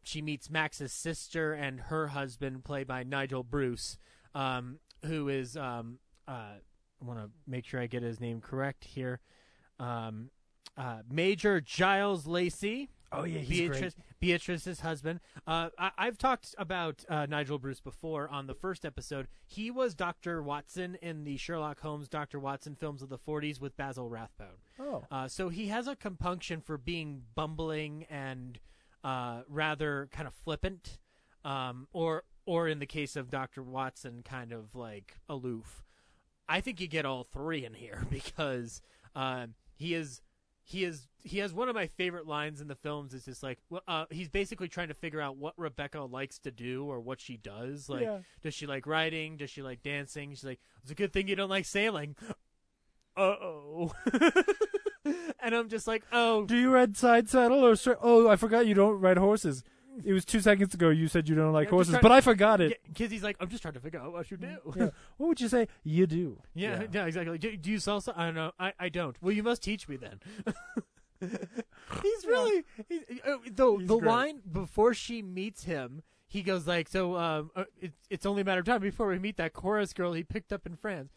She meets Max's sister and her husband, played by Nigel Bruce, who is I want to make sure I get his name correct here. Major Giles Lacey. Oh, yeah, he's great. Beatrice's husband. I've talked about Nigel Bruce before on the first episode. He was Dr. Watson in the Sherlock Holmes Dr. Watson films of the 40s with Basil Rathbone. Oh. So he has a compunction for being bumbling and rather kind of flippant, or in the case of Dr. Watson, kind of like aloof. I think you get all three in here because he has one of my favorite lines in the films. It's just like, he's basically trying to figure out what Rebecca likes to do or what she does. Like, does she like writing? Does she like dancing? She's like, it's a good thing you don't like sailing. Uh-oh. And I'm just like, oh. Do you ride side saddle or oh, I forgot you don't ride horses. It was 2 seconds ago you said you don't like horses, but I forgot it. Because he's like, I'm just trying to figure out what you do. Yeah. What would you say? You do. Yeah, exactly. Do you salsa? I don't know. I don't. Well, you must teach me then. He's really... The line before she meets him, he goes like, so it's only a matter of time before we meet that chorus girl he picked up in France.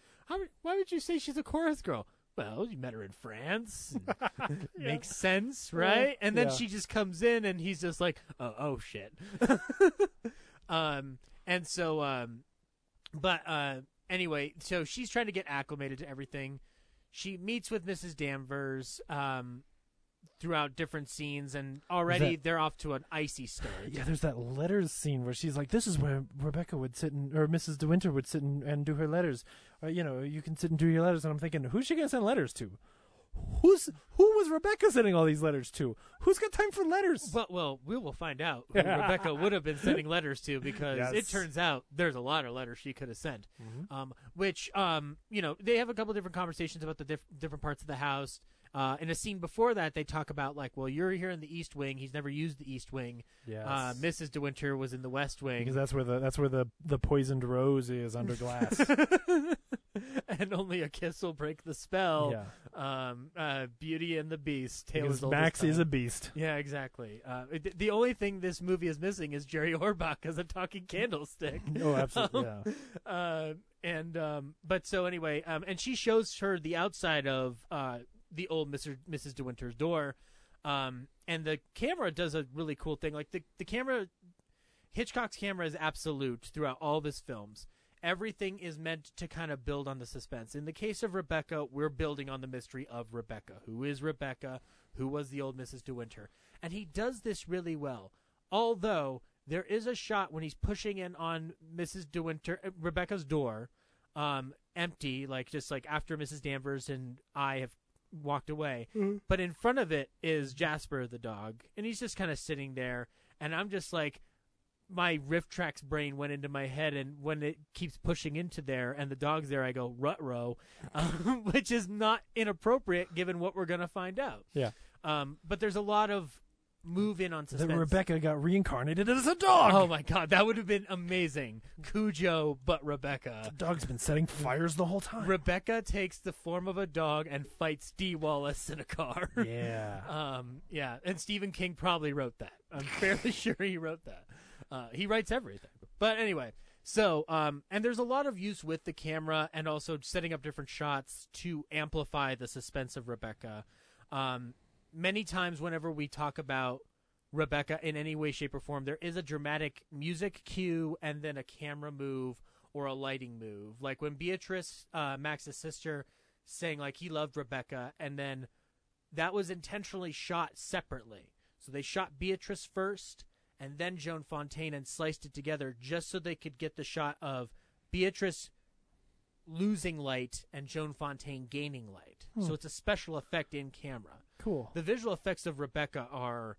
Why would you say she's a chorus girl? Well, you met her in France. Makes sense, right? And then she just comes in, and he's just like, oh shit. And so, anyway, so she's trying to get acclimated to everything. She meets with Mrs. Danvers throughout different scenes, and already they're off to an icy start. Yeah, there's that letters scene where she's like, this is where Rebecca would sit or Mrs. De Winter would sit and do her letters. You can sit and do your letters. And I'm thinking, who's she going to send letters to? Who was Rebecca sending all these letters to? Who's got time for letters? Well, we will find out who Rebecca would have been sending letters to, because it turns out there's a lot of letters she could have sent. Mm-hmm. They have a couple different conversations about the different parts of the house. In a scene before that, they talk about, like, well, you're here in the East Wing. He's never used the East Wing. Yes. Mrs. De Winter was in the West Wing. Because that's where the poisoned rose is under glass. And only a kiss will break the spell. Yeah. Beauty and the Beast. Because Max is a beast. Yeah, exactly. The only thing this movie is missing is Jerry Orbach as a talking candlestick. Oh, absolutely. And she shows her the outside of... the old Mrs. De Winter's door. And the camera does a really cool thing. Like the camera, Hitchcock's camera is absolute throughout all of his films. everything is meant to kind of build on the suspense. In the case of Rebecca, we're building on the mystery of Rebecca. Who is Rebecca? Who was the old Mrs. De Winter? And he does this really well. Although there is a shot when he's pushing in on Mrs. De Winter, Rebecca's door, empty, like just like after Mrs. Danvers and I have walked away. Mm-hmm. But in front of it is Jasper the dog, and he's just kind of sitting there. And I'm just like, my riff tracks brain went into my head, and when it keeps pushing into there and the dog's there, I go, rut-row, which is not inappropriate given what we're going to find out. Yeah. But there's a lot of move in on suspense. Then Rebecca got reincarnated as a dog. Oh, my God. That would have been amazing. Cujo, but Rebecca. The dog's been setting fires the whole time. Rebecca takes the form of a dog and fights Dee Wallace in a car. Yeah. Yeah. And Stephen King probably wrote that. I'm fairly sure he wrote that. He writes everything. But anyway, so, and there's a lot of use with the camera and also setting up different shots to amplify the suspense of Rebecca. Many times whenever we talk about Rebecca in any way, shape, or form, there is a dramatic music cue and then a camera move or a lighting move. Like when Beatrice, Max's sister, saying like he loved Rebecca, and then that was intentionally shot separately. So they shot Beatrice first, and then Joan Fontaine, and sliced it together just so they could get the shot of Beatrice losing light and Joan Fontaine gaining light. Hmm. So it's a special effect in camera. Cool. The visual effects of Rebecca are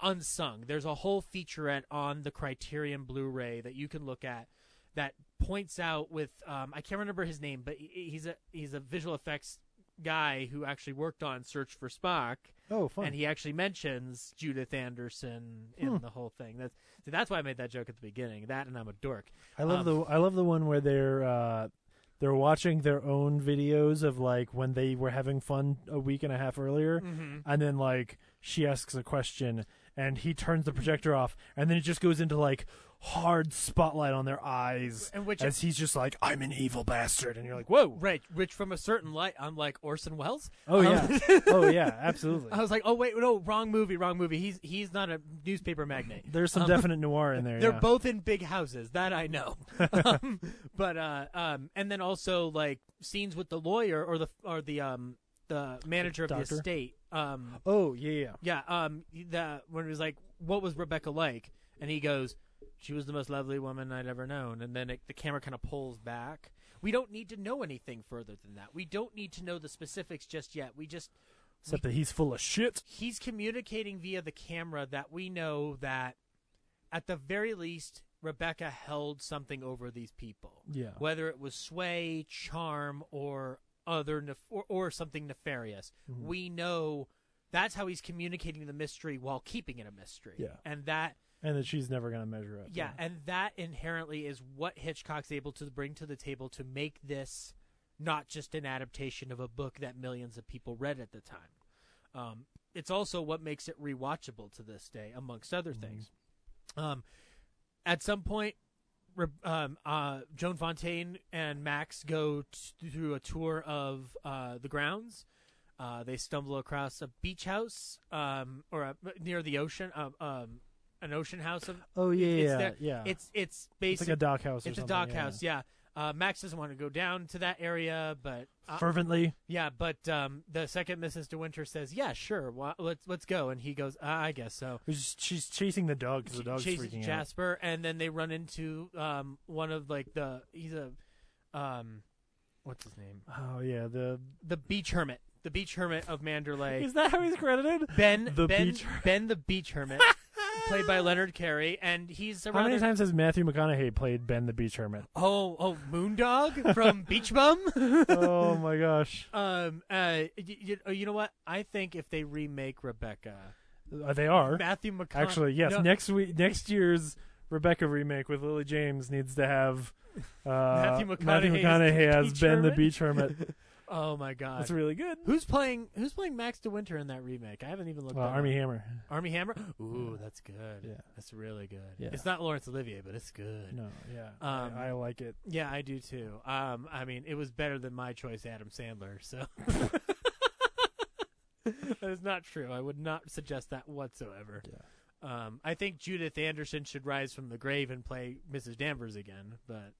unsung. There's a whole featurette on the Criterion Blu-ray that you can look at that points out with, I can't remember his name, but he's a visual effects guy who actually worked on Search for Spock. Oh, fun. And he actually mentions Judith Anderson in the whole thing. That's why I made that joke at the beginning. That, and I'm a dork. I love the one where they're watching their own videos of like when they were having fun a week and a half earlier, mm-hmm. and then like she asks a question and he turns the projector off, and then it just goes into like hard spotlight on their eyes, and which, as he's just like, I'm an evil bastard, and you're like, whoa. Right, which from a certain light, I'm like, Orson Welles? Oh, yeah. Oh, yeah, absolutely. I was like, oh, wait, no, wrong movie. He's not a newspaper magnate. There's some definite noir in there. They're both in big houses, that I know. And then also, like, scenes with the lawyer or the manager of the estate. When it was like, what was Rebecca like? And he goes, she was the most lovely woman I'd ever known. And then the camera kind of pulls back. We don't need to know anything further than that. We don't need to know the specifics just yet. Except that he's full of shit. He's communicating via the camera that we know that, at the very least, Rebecca held something over these people. Yeah. Whether it was sway, charm, or other or something nefarious. Mm-hmm. We know that's how he's communicating the mystery while keeping it a mystery. Yeah. And that she's never going to measure up. Yeah, and that inherently is what Hitchcock's able to bring to the table to make this not just an adaptation of a book that millions of people read at the time. It's also what makes it rewatchable to this day, amongst other things. At some point, Joan Fontaine and Max go through a tour of the grounds. They stumble across a beach house or near the ocean. An ocean house. It's basically like a dock house. It's a dock house. Yeah. Max doesn't want to go down to that area, but fervently. Yeah, but the second Mrs. De Winter says, "Yeah, sure, let's go," and he goes, "I guess so." She's chasing the dog because the dog's freaking Jasper, out. And then they run into one of what's his name? Oh yeah, the beach hermit. The beach hermit of Manderley. Is that how he's credited? Ben the beach hermit. Played by Leonard Carey, and he's around. How many times has Matthew McConaughey played Ben the Beach Hermit? Oh, Moondog from Beach Bum? Oh, my gosh. You know what? I think if they remake Rebecca... they are. Matthew McConaughey... Actually, yes. No. Next year's Rebecca remake with Lily James needs to have Matthew McConaughey as Ben the Beach Hermit. Oh, my God. That's really good. Who's playing Max De Winter in that remake? I haven't even looked at it. Armie Hammer? Ooh, that's good. Yeah. That's really good. Yeah. It's not Laurence Olivier, but it's good. No, yeah. I like it. Yeah, I do, too. I mean, it was better than my choice, Adam Sandler, so. That is not true. I would not suggest that whatsoever. Yeah. I think Judith Anderson should rise from the grave and play Mrs. Danvers again, but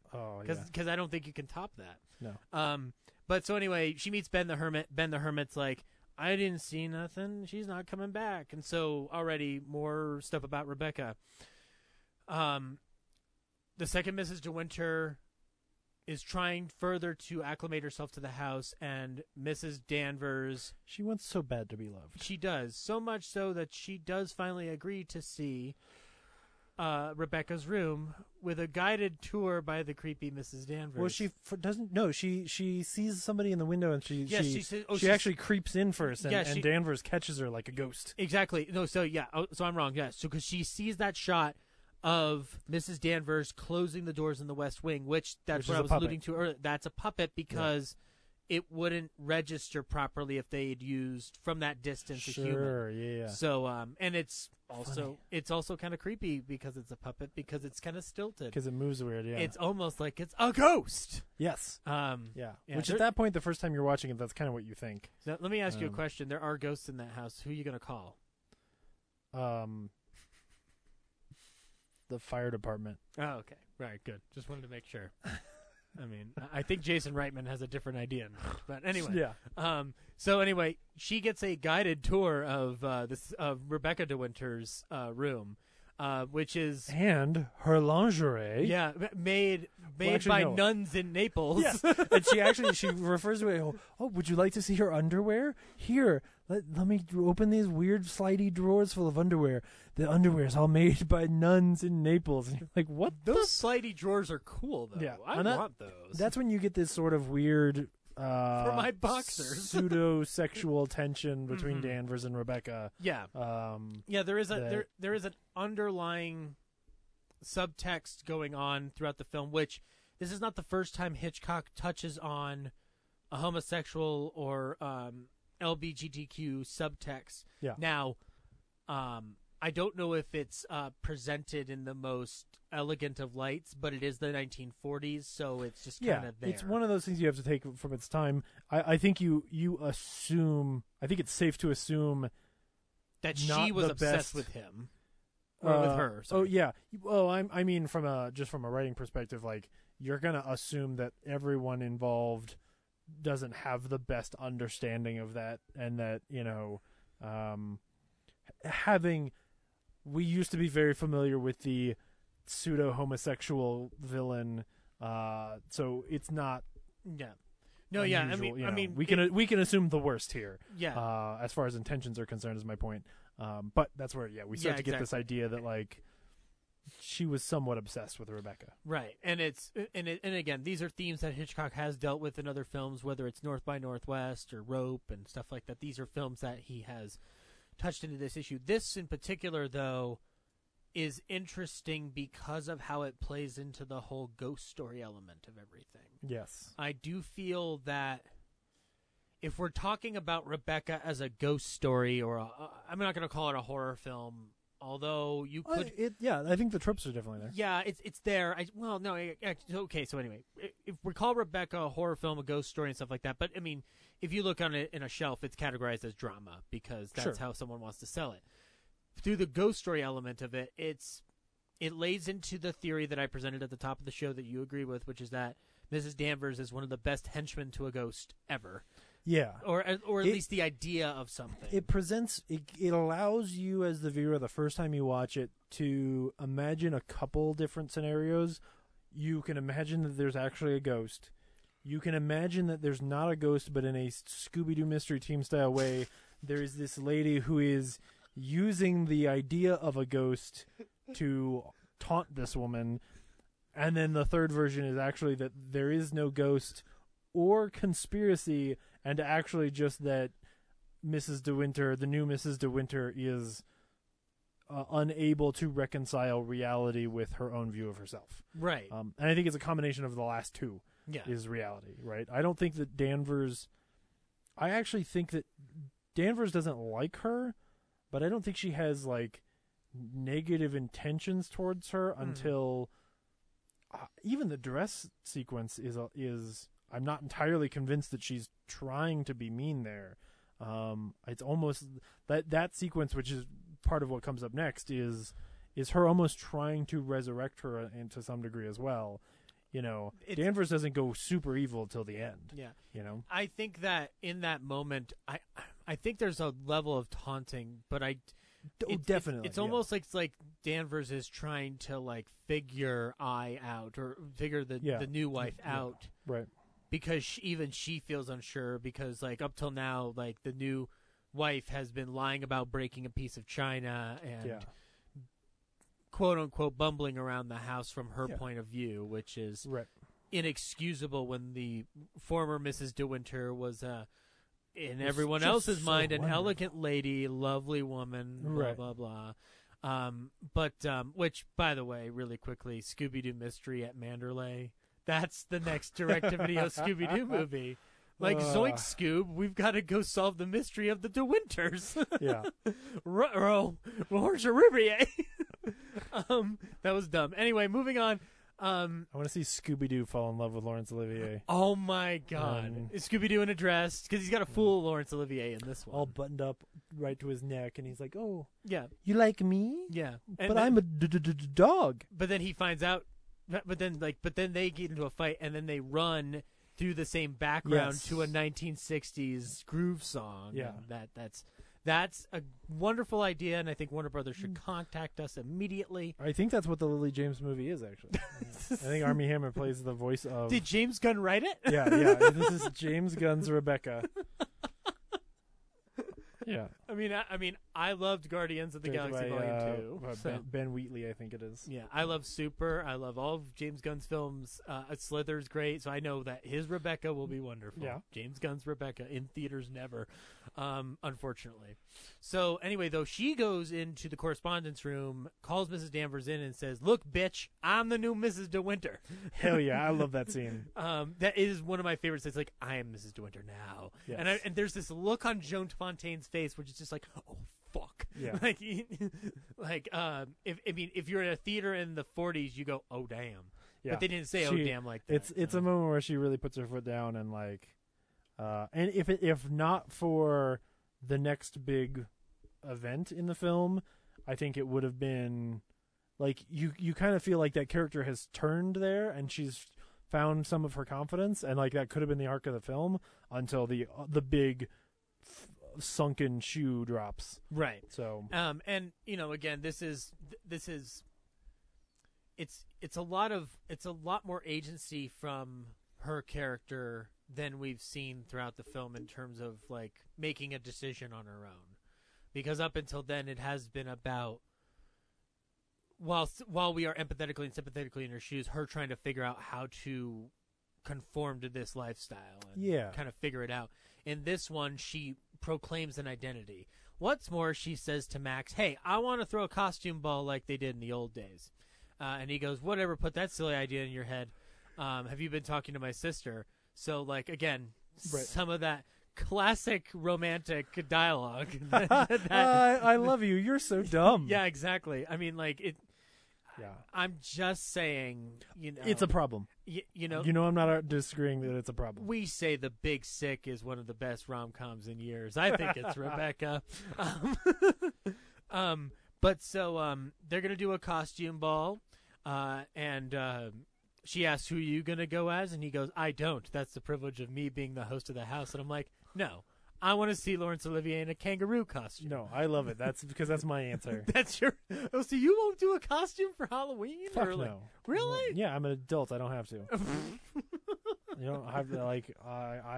because I don't think you can top that. No. But so anyway, she meets Ben the Hermit. Ben the Hermit's like, I didn't see nothing. She's not coming back. And so already more stuff about Rebecca. The second Mrs. De Winter is trying further to acclimate herself to the house, and Mrs. Danvers... She wants so bad to be loved. She does. So much so that she does finally agree to see Rebecca's room with a guided tour by the creepy Mrs. Danvers. Well, she doesn't... No, she sees somebody in the window, and she actually creeps in first, and Danvers catches her like a ghost. Exactly. No, so, yeah. Oh, so I'm wrong, yes. So, because she sees that shot... of Mrs. Danvers closing the doors in the West Wing, which what I was alluding to earlier. That's a puppet because it wouldn't register properly if they had used from that distance a human. Sure, yeah. So, and it's also funny. It's also kind of creepy because it's a puppet because it's kind of stilted because it moves weird. Yeah, it's almost like it's a ghost. Yes. Yeah. Which at that point, the first time you're watching it, that's kind of what you think. So let me ask you a question. There are ghosts in that house. Who are you gonna call? The fire department. Oh, okay. Right, good. Just wanted to make sure. I mean, I think Jason Reitman has a different idea in mind. But anyway. Yeah. So anyway, she gets a guided tour of Rebecca De Winter's room, which is... And her lingerie. Yeah, made by nuns in Naples. Yes. And she refers to it, oh, would you like to see her underwear? Here. Let me open these weird slidey drawers full of underwear. The underwear is all made by nuns in Naples. And you're like, what? Those slidey drawers are cool, though. Yeah, I want those. That's when you get this sort of weird for my boxers pseudo-sexual tension between Danvers and Rebecca. Yeah. There is an underlying subtext going on throughout the film, which this is not the first time Hitchcock touches on a homosexual or LGBTQ subtext. Yeah. Now, I don't know if it's presented in the most elegant of lights, but it is the 1940s, so it's just kind of there. It's one of those things you have to take from its time. I think it's safe to assume that she was obsessed with him or with her. Sorry. Oh yeah. Well, I mean from a writing perspective, like you're gonna assume that everyone involved doesn't have the best understanding of that, and that, you know, we used to be very familiar with the pseudo homosexual villain, so it's not unusual. I mean we can assume the worst here, as far as intentions are concerned, is my point. But that's where we start to get this idea that like she was somewhat obsessed with Rebecca, right? And and again, these are themes that Hitchcock has dealt with in other films, whether it's North by Northwest or Rope and stuff like that. These are films that he has touched into this issue. This in particular, though, is interesting because of how it plays into the whole ghost story element of everything. Yes, I do feel that if we're talking about Rebecca as a ghost story, or I'm not going to call it a horror film. Although you could, I think the tropes are definitely there. Yeah, it's there. So anyway, if we call Rebecca a horror film, a ghost story, and stuff like that, but I mean, if you look on it in a shelf, it's categorized as drama because that's how someone wants to sell it. Through the ghost story element of it, it lays into the theory that I presented at the top of the show that you agree with, which is that Mrs. Danvers is one of the best henchmen to a ghost ever. Yeah, or at least the idea of something. It presents it allows you as the viewer the first time you watch it to imagine a couple different scenarios. You can imagine that there's actually a ghost. You can imagine that there's not a ghost, but in a Scooby-Doo Mystery Team style way, there is this lady who is using the idea of a ghost to taunt this woman. And then the third version is actually that there is no ghost or conspiracy. And actually just that Mrs. De Winter, the new Mrs. De Winter, is unable to reconcile reality with her own view of herself. Right. And I think it's a combination of the last two is reality, right? I don't think that Danvers... I actually think that Danvers doesn't like her, but I don't think she has, like, negative intentions towards her until... even the dress sequence is I'm not entirely convinced that she's trying to be mean there. It's almost that sequence, which is part of what comes up next is her almost trying to resurrect her, and to some degree as well. You know, Danvers doesn't go super evil till the end. Yeah. You know, I think that in that moment, I think there's a level of taunting, but definitely. It's almost like it's like Danvers is trying to like figure I out or figure the new wife out. Yeah. Right. Because she feels unsure because like up till now, like the new wife has been lying about breaking a piece of china and quote unquote bumbling around the house from her point of view, which is inexcusable when the former Mrs. De Winter was in everyone else's mind an elegant lady, lovely woman, blah, blah, blah. Which, by the way, really quickly, Scooby-Doo Mystery at Manderley. That's the next direct-to-video Scooby-Doo movie. Like, Zoink Scoob, we've got to go solve the mystery of the De Winters. Yeah. Laurence Olivier. That was dumb. Anyway, moving on. I want to see Scooby-Doo fall in love with Laurence Olivier. Oh, my God. Scooby-Doo in a dress, because he's got to fool Laurence Olivier in this one. All buttoned up right to his neck, and he's like, oh, yeah, you like me? Yeah. But I'm a dog. But then he finds out. But then they get into a fight, and then they run through the same background to a 1960s groove song. Yeah, that's a wonderful idea, and I think Warner Brothers should contact us immediately. I think that's what the Lily James movie is, actually. I think Armie Hammer plays the voice of... Did James Gunn write it? Yeah. This is James Gunn's Rebecca. Yeah. I mean, I loved Guardians of the Galaxy Volume 2. Ben Wheatley, I think it is. Yeah, I love Super. I love all of James Gunn's films. Slither's great, so I know that his Rebecca will be wonderful. Yeah. James Gunn's Rebecca in theaters never, unfortunately. So anyway, though, she goes into the correspondence room, calls Mrs. Danvers in, and says, "Look, bitch, I'm the new Mrs. De Winter." Hell yeah, I love that scene. That is one of my favorites. It's like, I am Mrs. De Winter now, yes. and there's this look on Joan Fontaine's face, which is just like, oh fuck, yeah. If you're in a theater in the 40s, you go, oh damn, yeah. But they didn't say, oh damn, like that. It's a moment where she really puts her foot down, and like, and if not for the next big event in the film, I think it would have been like you kind of feel like that character has turned there, and she's found some of her confidence, and like that could have been the arc of the film until the big sunken shoe drops, right? So and you know, again, this is it's a lot more agency from her character than we've seen throughout the film in terms of like making a decision on her own, because up until then it has been about, while we are empathetically and sympathetically in her shoes, her trying to figure out how to conform to this lifestyle and kind of figure it out. In this one, she proclaims an identity. What's more, she says to Max, "Hey, I want to throw a costume ball like they did in the old days." And he goes, "Whatever, put that silly idea in your head. Have you been talking to my sister?" So, like, again, some of that classic romantic dialogue. I love you. You're so dumb. Yeah, exactly. I mean, like, it... Yeah. I'm just saying, you know, it's a problem. You know, I'm not disagreeing that it's a problem. We say The Big Sick is one of the best rom-coms in years. I think it's Rebecca. But they're gonna do a costume ball, and she asks, "Who are you gonna go as?" And he goes, "I don't. That's the privilege of me being the host of the house." And I'm like, no. I want to see Laurence Olivier in a kangaroo costume. No, I love it. That's because that's my answer. That's your... Oh, so you won't do a costume for Halloween? Fuck or like, no. Really? Yeah, I'm an adult. I don't have to. You know, I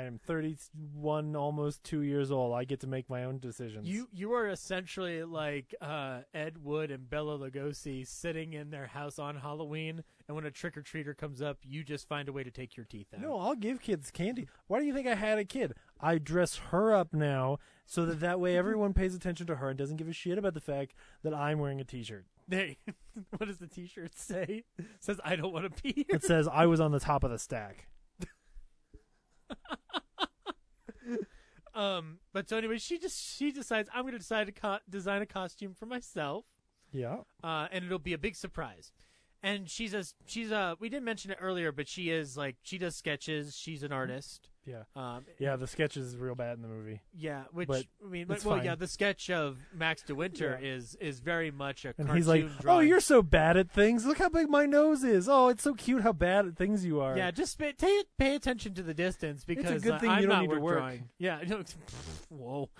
am 31, almost 2 years old. I get to make my own decisions. You are essentially like Ed Wood and Bela Lugosi sitting in their house on Halloween, and when a trick-or-treater comes up, you just find a way to take your teeth out. No, I'll give kids candy. Why do you think I had a kid? I dress her up now so that way everyone pays attention to her and doesn't give a shit about the fact that I'm wearing a T-shirt. Hey, what does the T-shirt say? It says, "I don't want to be here." It says, "I was on the top of the stack." But so anyway, she decides, I'm going to decide to design a costume for myself. Yeah. And it'll be a big surprise. And she's a we didn't mention it earlier, but she is like, she does sketches. She's an artist. Yeah. Yeah, the sketch is real bad in the movie. Yeah, which, but I mean, like, well, fine. Yeah, the sketch of Max De Winter is very much a cartoon drawing. And he's like, drawing. Oh, you're so bad at things. Look how big my nose is. Oh, it's so cute how bad at things you are. Yeah, just pay attention to the distance, because it's a good thing I'm you don't not need worth to work. Drawing. Yeah. Whoa.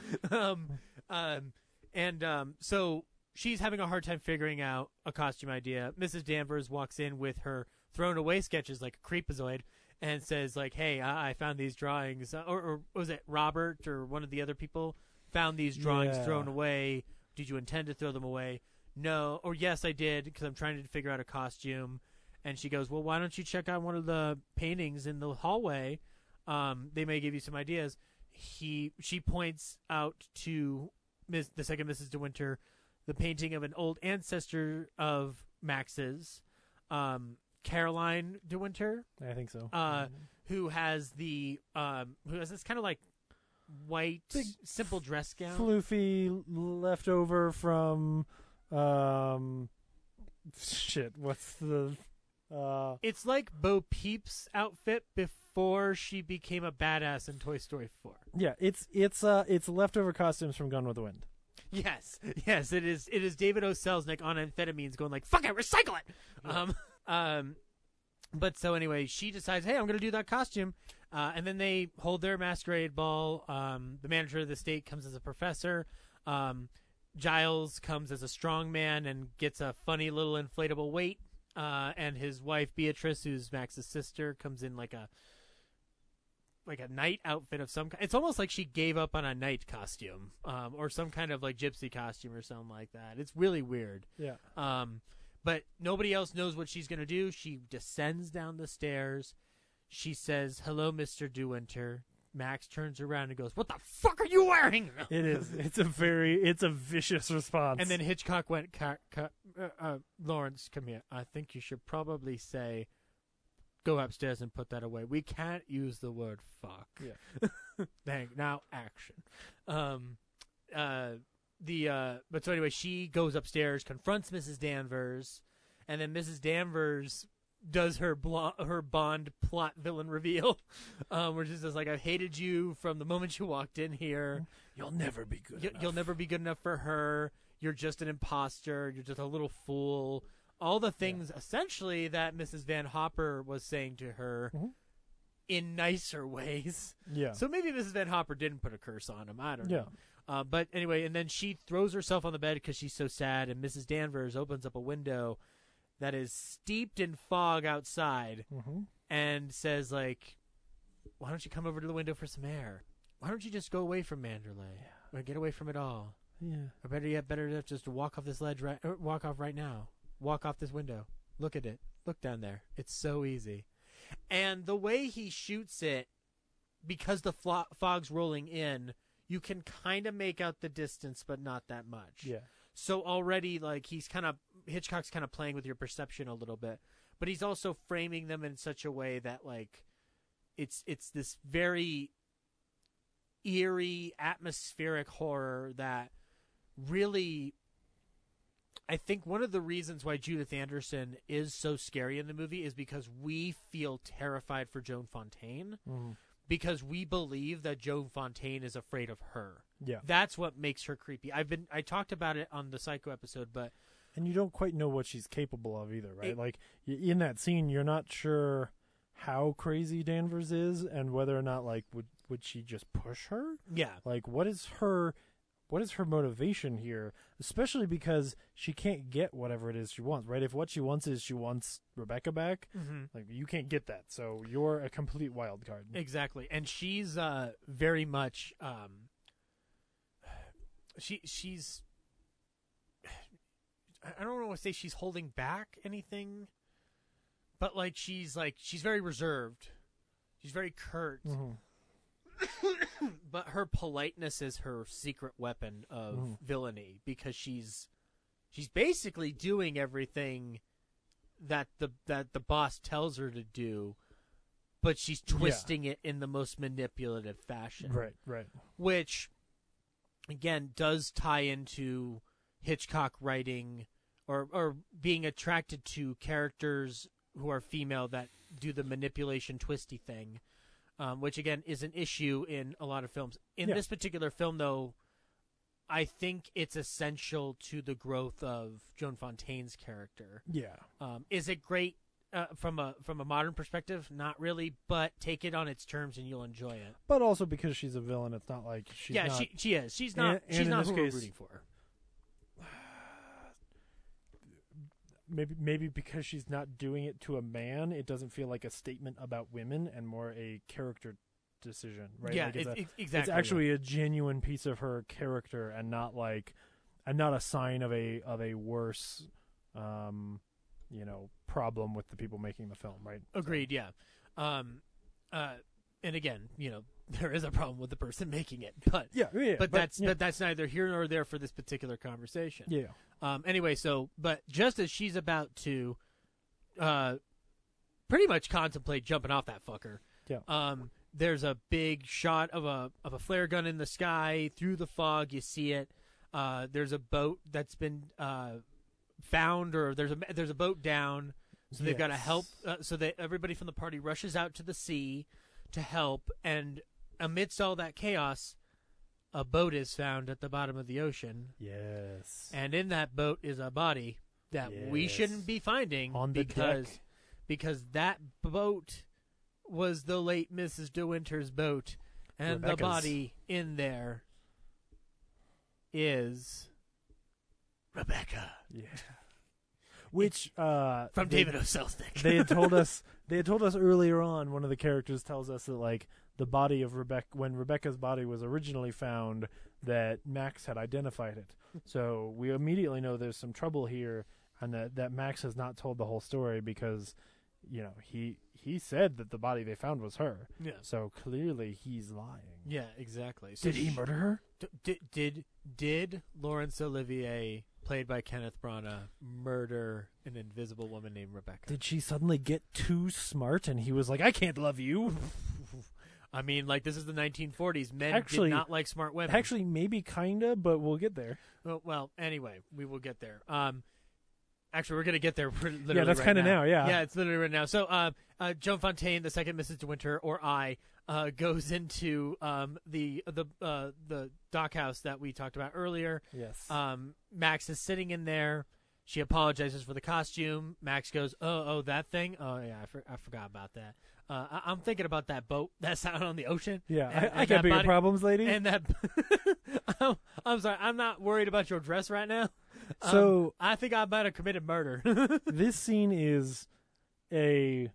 So she's having a hard time figuring out a costume idea. Mrs. Danvers walks in with her thrown away sketches like a creepazoid. And says, like, hey, I found these drawings. Or was it Robert or one of the other people? Found these drawings thrown away. Did you intend to throw them away? No. Or yes, I did, because I'm trying to figure out a costume. And she goes, well, why don't you check out one of the paintings in the hallway? They may give you some ideas. She points out to the second Mrs. De Winter the painting of an old ancestor of Max's. Caroline De Winter, I think so. Who has this kind of like white, big, simple dress gown, floofy, leftover from shit. What's the? It's like Bo Peep's outfit before she became a badass in Toy Story 4. Yeah, it's leftover costumes from Gone with the Wind. Yes, it is. It is David O. Selznick on amphetamines, going like, "Fuck it, recycle it." Yeah. But so anyway, she decides, hey, I'm going to do that costume. And then they hold their masquerade ball. The manager of the state comes as a professor. Giles comes as a strong man and gets a funny little inflatable weight. And his wife, Beatrice, who's Max's sister, comes in like a knight outfit of some kind. It's almost like she gave up on a knight costume, or some kind of like gypsy costume or something like that. It's really weird. Yeah. But nobody else knows what she's going to do. She descends down the stairs. She says, hello, Mr. De Winter. Max turns around and goes, what the fuck are you wearing? It is. It's a vicious response. And then Hitchcock went, Laurence, come here. I think you should probably say, go upstairs and put that away. We can't use the word fuck. Yeah. Dang, now action. But so anyway, she goes upstairs, confronts Mrs. Danvers, and then Mrs. Danvers does her Bond plot villain reveal, where she's just like, I've hated you from the moment you walked in here. You'll never be good enough. You'll never be good enough for her. You're just an imposter. You're just a little fool. All the things, essentially, that Mrs. Van Hopper was saying to her. Mm-hmm. In nicer ways. Yeah. So maybe Mrs. Van Hopper didn't put a curse on him. I don't know. But anyway, and then she throws herself on the bed because she's so sad, and Mrs. Danvers opens up a window that is steeped in fog outside, and says, like, why don't you come over to the window for some air? Why don't you just go away from Manderley? Yeah. Or get away from it all? Yeah. Or better yet, just walk off this ledge, walk off right now. Walk off this window. Look at it. Look down there. It's so easy. And the way he shoots it, because the fog's rolling in, you can kind of make out the distance, but not that much. Yeah. So already, like, Hitchcock's kind of playing with your perception a little bit, but he's also framing them in such a way that, like, it's this very eerie, atmospheric horror that really, I think one of the reasons why Judith Anderson is so scary in the movie is because we feel terrified for Joan Fontaine. Mm-hmm. Because we believe that Joan Fontaine is afraid of her. Yeah. That's what makes her creepy. I talked about it on the Psycho episode, but... And you don't quite know what she's capable of either, right? Like, in that scene, you're not sure how crazy Danvers is and whether or not, like, would she just push her? Yeah. Like, what is her motivation here? Especially because she can't get whatever it is she wants, right? If what she wants is she wants Rebecca back, like, you can't get that. So you're a complete wild card. Exactly. And she's very much she's I don't want to say she's holding back anything, but like she's very reserved. She's very curt. Mm-hmm. But her politeness is her secret weapon of villainy, because she's basically doing everything that the boss tells her to do, but she's twisting it in the most manipulative fashion. Right. Which, again, does tie into Hitchcock writing or being attracted to characters who are female that do the manipulation twisty thing, which again is an issue in a lot of films. In this particular film, though, I think it's essential to the growth of Joan Fontaine's character. Yeah. Is it great from a modern perspective? Not really, but take it on its terms and you'll enjoy it. But also because she's a villain, it's not like she's not... she is. She's not. And she's not who we're rooting for. Maybe because she's not doing it to a man, it doesn't feel like a statement about women and more a character decision, right? Yeah, like exactly. It's actually a genuine piece of her character, and not a sign of a worse, problem with the people making the film, right? Agreed. So. Yeah. And again, there is a problem with the person making it, but but that's neither here nor there for this particular conversation. Yeah. Anyway, but just as she's about to, pretty much contemplate jumping off that fucker. Yeah. There's a big shot of a flare gun in the sky through the fog. You see it. There's a boat that's been found, or there's a boat down. So they've got to help. So that everybody from the party rushes out to the sea to help. And amidst all that chaos, a boat is found at the bottom of the ocean. Yes. And in that boat is a body that we shouldn't be finding on the deck, because that boat was the late Mrs. De Winter's boat, and Rebecca's. The body in there is Rebecca. Yeah. Which from David O. Selznick. they had told us earlier on, one of the characters tells us that the body of Rebecca, when Rebecca's body was originally found, that Max had identified it. So we immediately know there's some trouble here, and that Max has not told the whole story, because he said that the body they found was her. Yeah. So clearly he's lying. Yeah, exactly. So did he murder her? Did Laurence Olivier, played by Kenneth Branagh, murder an invisible woman named Rebecca? Did she suddenly get too smart and he was like, I can't love you? I mean, this is the 1940s. Men did not like smart women. Actually, maybe kinda, but we'll get there. Well, anyway, we will get there. Actually, we're going to get there literally. Yeah, that's right kind of now, yeah. Yeah, it's literally right now. So Joan Fontaine, the second Mrs. De Winter, or I, goes into the dockhouse that we talked about earlier. Yes. Max is sitting in there. She apologizes for the costume. Max goes, oh, that thing? Oh, yeah, I forgot about that. I'm thinking about that boat that's out on the ocean. Yeah, and I got bigger problems, lady. And that, I'm sorry, I'm not worried about your dress right now. So I think I might have committed murder. This scene is a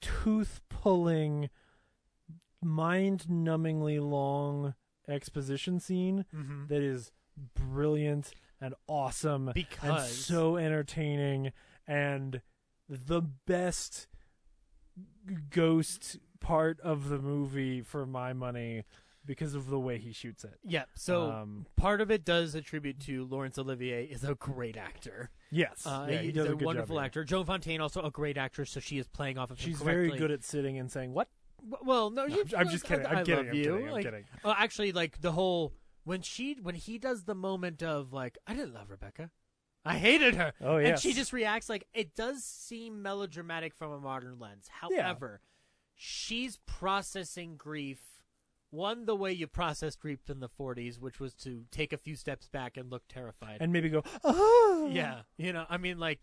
tooth-pulling, mind-numbingly long exposition scene that is brilliant and awesome and so entertaining, and the best ghost part of the movie for my money, because of the way he shoots it. Yeah, so part of it does attribute to Laurence Olivier is a great actor. Yes. He does a wonderful job, actor. Joan Fontaine, also a great actress, so she is playing off of him correctly. She's very good at sitting and saying, what? Well, no, I'm just kidding. I'm kidding. Actually, the whole... When he does the moment of, I didn't love Rebecca. I hated her. Oh, yeah. And she just reacts it does seem melodramatic from a modern lens. However, she's processing grief. One, the way you processed grief in the 40s, which was to take a few steps back and look terrified. And maybe go, oh! Yeah. When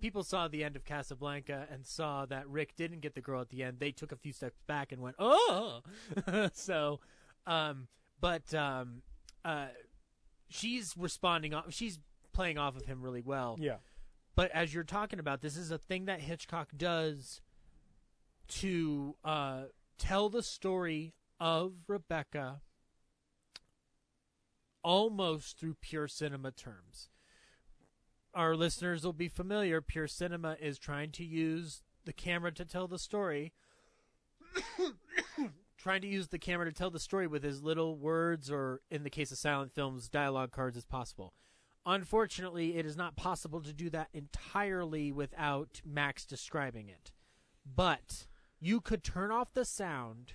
people saw the end of Casablanca and saw that Rick didn't get the girl at the end, they took a few steps back and went, oh! So, she's responding, she's playing off of him really well. Yeah. But as you're talking about, this is a thing that Hitchcock does to, tell the story of Rebecca almost through pure cinema terms. Our listeners will be familiar. Pure cinema is trying to use the camera to tell the story, with as little words, or in the case of silent films, dialogue cards, as possible. Unfortunately, it is not possible to do that entirely without Max describing it. But you could turn off the sound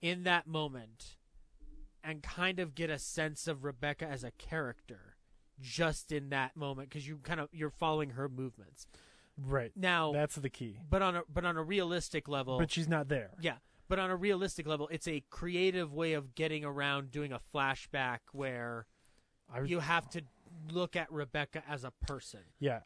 in that moment and kind of get a sense of Rebecca as a character just in that moment, because you kind of, you're following her movements. Right. Now that's the key. But on a realistic level. But she's not there. Yeah. But on a realistic level, it's a creative way of getting around doing a flashback where you have to look at Rebecca as a person. Yeah,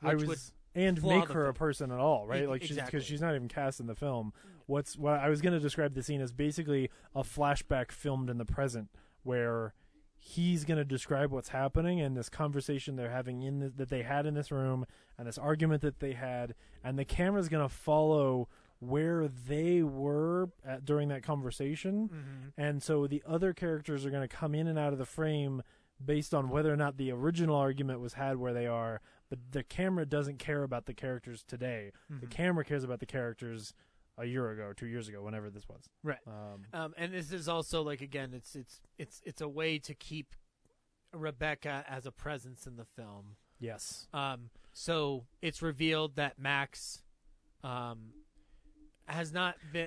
and make her a person at all, right? Like, exactly. Because she's not even cast in the film. What I was going to describe the scene as basically a flashback filmed in the present, where he's going to describe what's happening and this conversation they're having that they had in this room, and this argument that they had, and the camera's going to follow where they were at during that conversation. Mm-hmm. And so the other characters are going to come in and out of the frame based on whether or not the original argument was had where they are, but the camera doesn't care about the characters today. Mm-hmm. The camera cares about the characters a year ago, 2 years ago, whenever this was. Right. And this is also, like, again, it's a way to keep Rebecca as a presence in the film. Yes. So it's revealed that Max, has not been.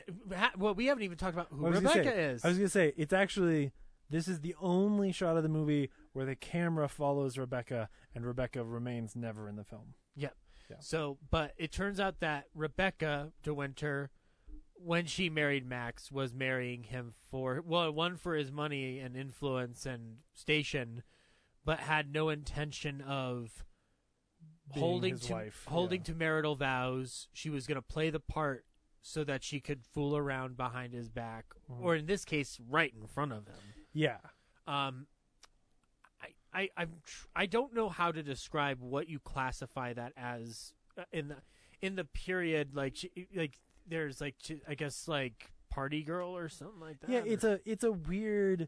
Well, we haven't even talked about who Rebecca is. I was going to say, it's actually, this is the only shot of the movie where the camera follows Rebecca, and Rebecca remains never in the film. Yep. Yeah. So, but it turns out that Rebecca De Winter, when she married Max, was marrying him for his money and influence and station, but had no intention of holding to marital vows. She was going to play the part so that she could fool around behind his back, or in this case, right in front of him. Yeah. I don't know how to describe what you classify that as in the period. Like, I guess, like, party girl or something like that. Yeah, it's a weird,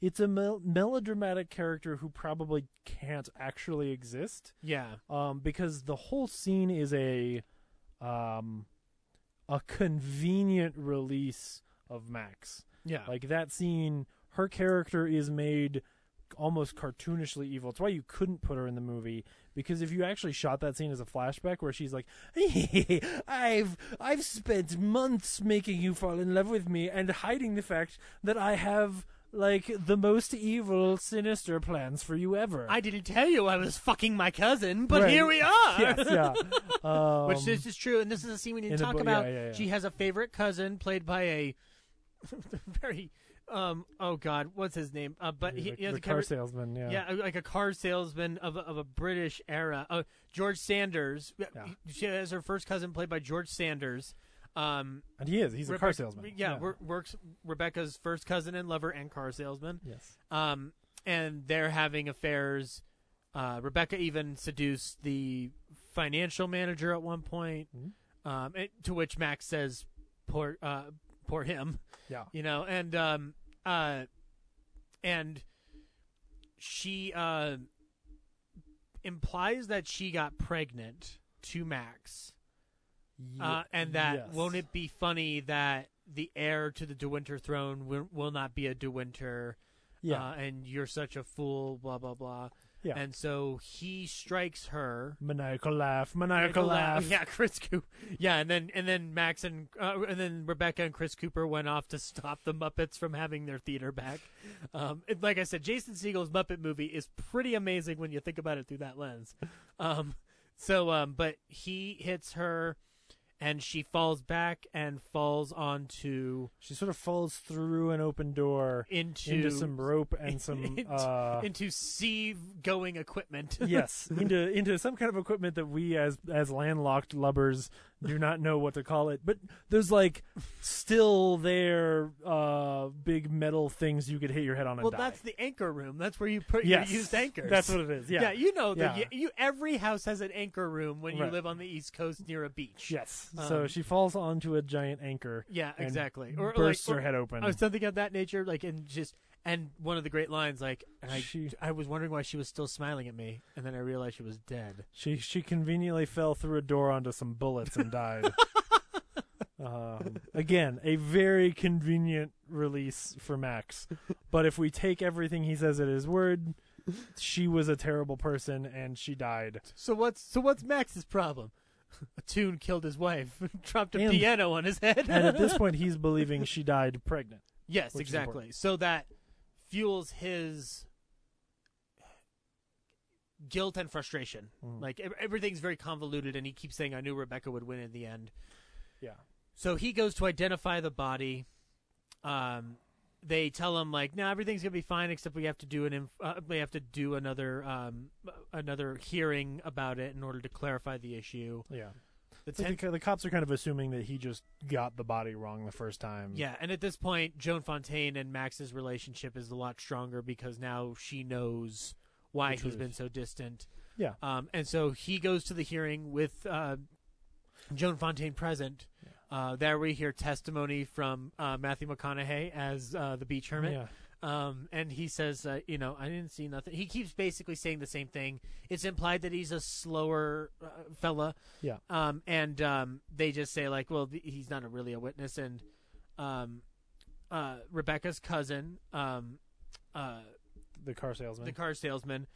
it's a melodramatic character who probably can't actually exist. Yeah. Because the whole scene is a convenient release of Max. Yeah. Like, that scene, her character is made almost cartoonishly evil. It's why you couldn't put her in the movie, because if you actually shot that scene as a flashback where she's like, hey, I've spent months making you fall in love with me and hiding the fact that I have, like, the most evil, sinister plans for you ever. I didn't tell you I was fucking my cousin, but Here we are. Yes, yeah. Which this is true, and this is a scene we need to talk about. Yeah, yeah. She has a favorite cousin played by a very, oh God, what's his name? But he has a car salesman. Yeah. Yeah, like a car salesman of a British era. George Sanders. Yeah. She has her first cousin played by George Sanders. And he's a car salesman. Yeah, yeah. Works Rebecca's first cousin and lover and car salesman. Yes. And they're having affairs. Rebecca even seduced the financial manager at one point. Mm-hmm. To which Max says, "Poor him." Yeah. You know, and she implies that she got pregnant to Max. And that, yes. Won't it be funny that the heir to the De Winter throne will not be a De Winter, and you're such a fool, blah, blah, blah. Yeah. And so he strikes her. Maniacal laugh. Yeah, Chris Cooper. Yeah, and then Max and then Rebecca and Chris Cooper went off to stop the Muppets from having their theater back. Like I said, Jason Segel's Muppet movie is pretty amazing when you think about it through that lens. But he hits her. And she falls back and she sort of falls through an open door into some rope and into sieve-going equipment. Yes, into some kind of equipment that we as landlocked lubbers do not know what to call it. But there's, like, still there big metal things you could hit your head on and die. Well, that's the anchor room. That's where you put your used anchors. That's what it is. Yeah, you know, every house has an anchor room when you live on the East Coast near a beach. Yes. So she falls onto a giant anchor. Yeah, exactly. Or bursts her head open. Or something of that nature. Like, and one of the great lines, like, I was wondering why she was still smiling at me, and then I realized she was dead. She conveniently fell through a door onto some bullets and died. Again, a very convenient release for Max. But if we take everything he says at his word, she was a terrible person and she died. So what's Max's problem? A tune killed his wife, dropped a piano on his head. And at this point, he's believing she died pregnant. Yes, exactly. So that fuels his guilt and frustration. Like, everything's very convoluted, and he keeps saying, I knew Rebecca would win in the end. Yeah. So he goes to identify the body. They tell him, like, no, everything's going to be fine, except we have to do another another hearing about it in order to clarify the issue. Yeah. The cops are kind of assuming that he just got the body wrong the first time. Yeah, and at this point, Joan Fontaine and Max's relationship is a lot stronger because now she knows why he's been so distant. Yeah. And so he goes to the hearing with Joan Fontaine present. Yeah. There we hear testimony from Matthew McConaughey as the beach hermit. Yeah. And he says, I didn't see nothing. He keeps basically saying the same thing. It's implied that he's a slower fella. Yeah. And they just say, like, well, he's not really a witness. And Rebecca's cousin, the car salesman,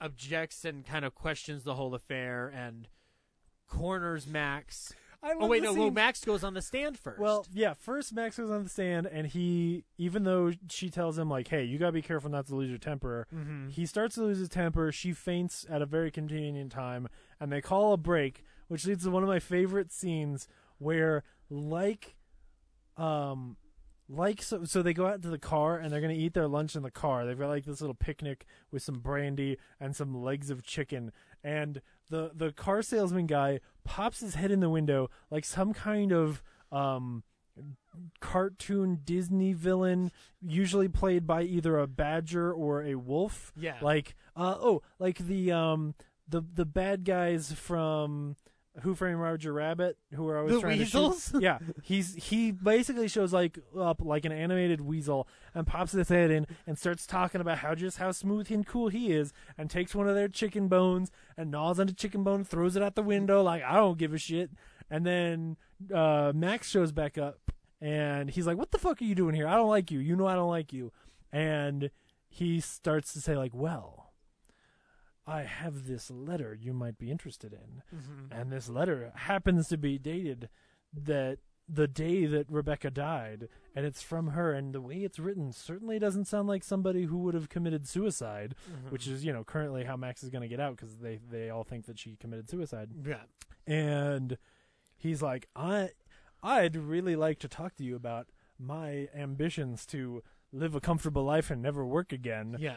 objects and kind of questions the whole affair and corners Max. Max goes on the stand first. Well, yeah, first Max goes on the stand, and he, even though she tells him, like, hey, you got to be careful not to lose your temper, he starts to lose his temper, she faints at a very convenient time, and they call a break, which leads to one of my favorite scenes where, so they go out to the car, and they're going to eat their lunch in the car. They've got, like, this little picnic with some brandy and some legs of chicken, and the car salesman guy pops his head in the window like some kind of cartoon Disney villain, usually played by either a badger or a wolf. Yeah. Like the bad guys from Who Framed Roger Rabbit, who are always weasels? To shoot. Yeah, he basically shows up like an animated weasel and pops his head in and starts talking about how smooth and cool he is, and takes one of their chicken bones and gnaws on the chicken bone, throws it out the window like, I don't give a shit. And then Max shows back up and he's like, what the fuck are you doing here? I don't like you. You know I don't like you. And he starts to say, like, well, I have this letter you might be interested in. Mm-hmm. And this letter happens to be dated that the day that Rebecca died, and it's from her, and the way it's written certainly doesn't sound like somebody who would have committed suicide, which is, currently how Max is going to get out, because they all think that she committed suicide. Yeah. And he's like, I'd really like to talk to you about my ambitions to live a comfortable life and never work again. Yeah.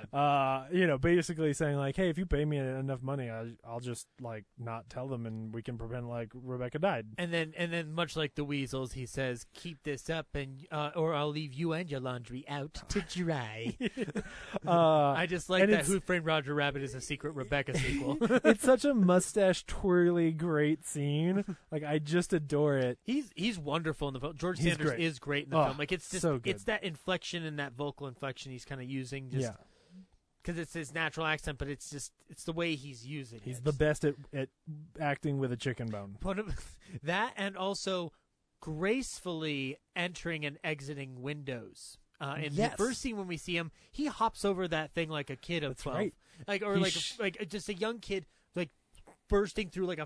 Basically saying, like, hey, if you pay me enough money, I'll just, like, not tell them, and we can pretend like Rebecca died. And then much like the weasels, he says, keep this up and or I'll leave you and your laundry out to dry. I just like that Who Framed Roger Rabbit is a secret Rebecca sequel. It's such a mustache twirly great scene. Like, I just adore it. He's wonderful in the film. George Sanders is great in the film. Like, it's just so good. It's that inflection and that vocal inflection he's kind of using, just because it's his natural accent, but it's the way he's using it. He's the best at acting with a chicken bone. That, and also gracefully entering and exiting windows. In the first scene when we see him, he hops over that thing like a kid of 12, right. Like just a young kid, like bursting through like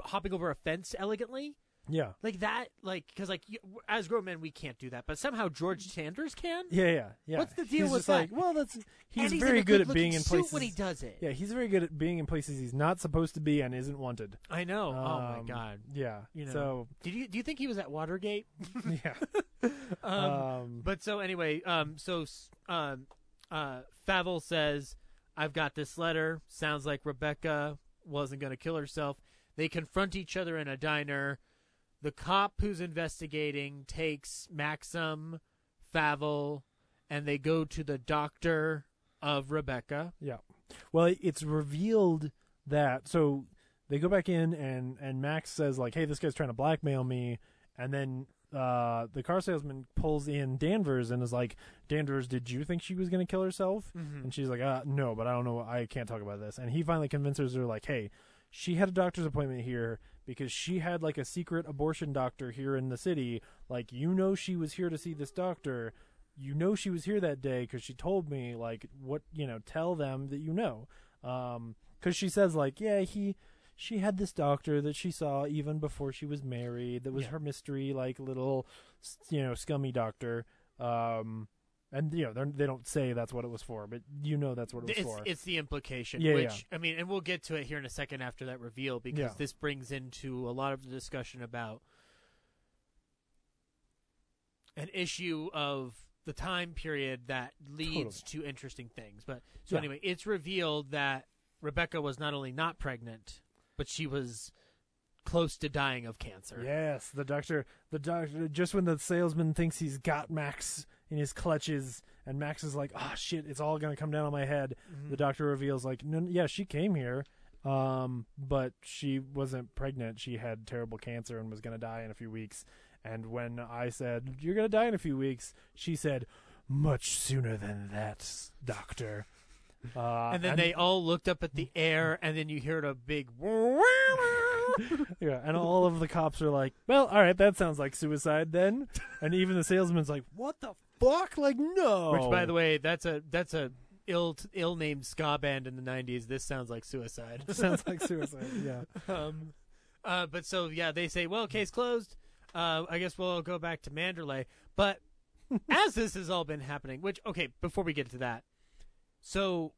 hopping over a fence elegantly. Yeah. Like that, like, because, like, as grown men, we can't do that, but somehow George Sanders can? Yeah. What's the deal with that? Like, well, he's very good at being in places. When he does it. Yeah, he's very good at being in places he's not supposed to be and isn't wanted. I know. Oh, my God. Yeah. So, do you think he was at Watergate? Yeah. But so, anyway, Favel says, I've got this letter. Sounds like Rebecca wasn't going to kill herself. They confront each other in a diner. The cop who's investigating takes Maxim, Favel, and they go to the doctor of Rebecca. Yeah. Well, it's revealed that, so they go back in, and Max says, like, hey, this guy's trying to blackmail me. And then the car salesman pulls in Danvers and is like, Danvers, did you think she was going to kill herself? Mm-hmm. And she's like, no, but I don't know. I can't talk about this. And he finally convinces her, like, hey, she had a doctor's appointment here because she had, like, a secret abortion doctor here in the city. Like, she was here to see this doctor. She was here that day because she told me, like, what, tell them that, because she says, like, yeah, she had this doctor that she saw even before she was married. That was her mystery, like, little, scummy doctor. And, you know, they don't say that's what it was for, but you know that's what it was for. It's the implication, which. I mean, and we'll get to it here in a second after that reveal, because this brings into a lot of the discussion about an issue of the time period that leads to interesting things. But so anyway, it's revealed that Rebecca was not only not pregnant, but she was close to dying of cancer. Yes, the doctor, just when the salesman thinks he's got Max in his clutches, and Max is like, "Oh shit, it's all gonna come down on my head." Mm-hmm. The doctor reveals, like, "No, yeah, she came here, but she wasn't pregnant. She had terrible cancer and was gonna die in a few weeks." And when I said, "You're gonna die in a few weeks," she said, "Much sooner than that, doctor." And then they all looked up at the air, and then you heard a big. And all of the cops are like, "Well, all right, that sounds like suicide then." And even the salesman's like, "What the fuck? Like, no." Which, by the way, that's a ill named ska band in the '90s. This sounds like suicide. Sounds like suicide. Yeah. But so yeah, they say, "Well, case closed." I guess we'll go back to Manderley. But as this has all been happening, which, okay, before we get to that, so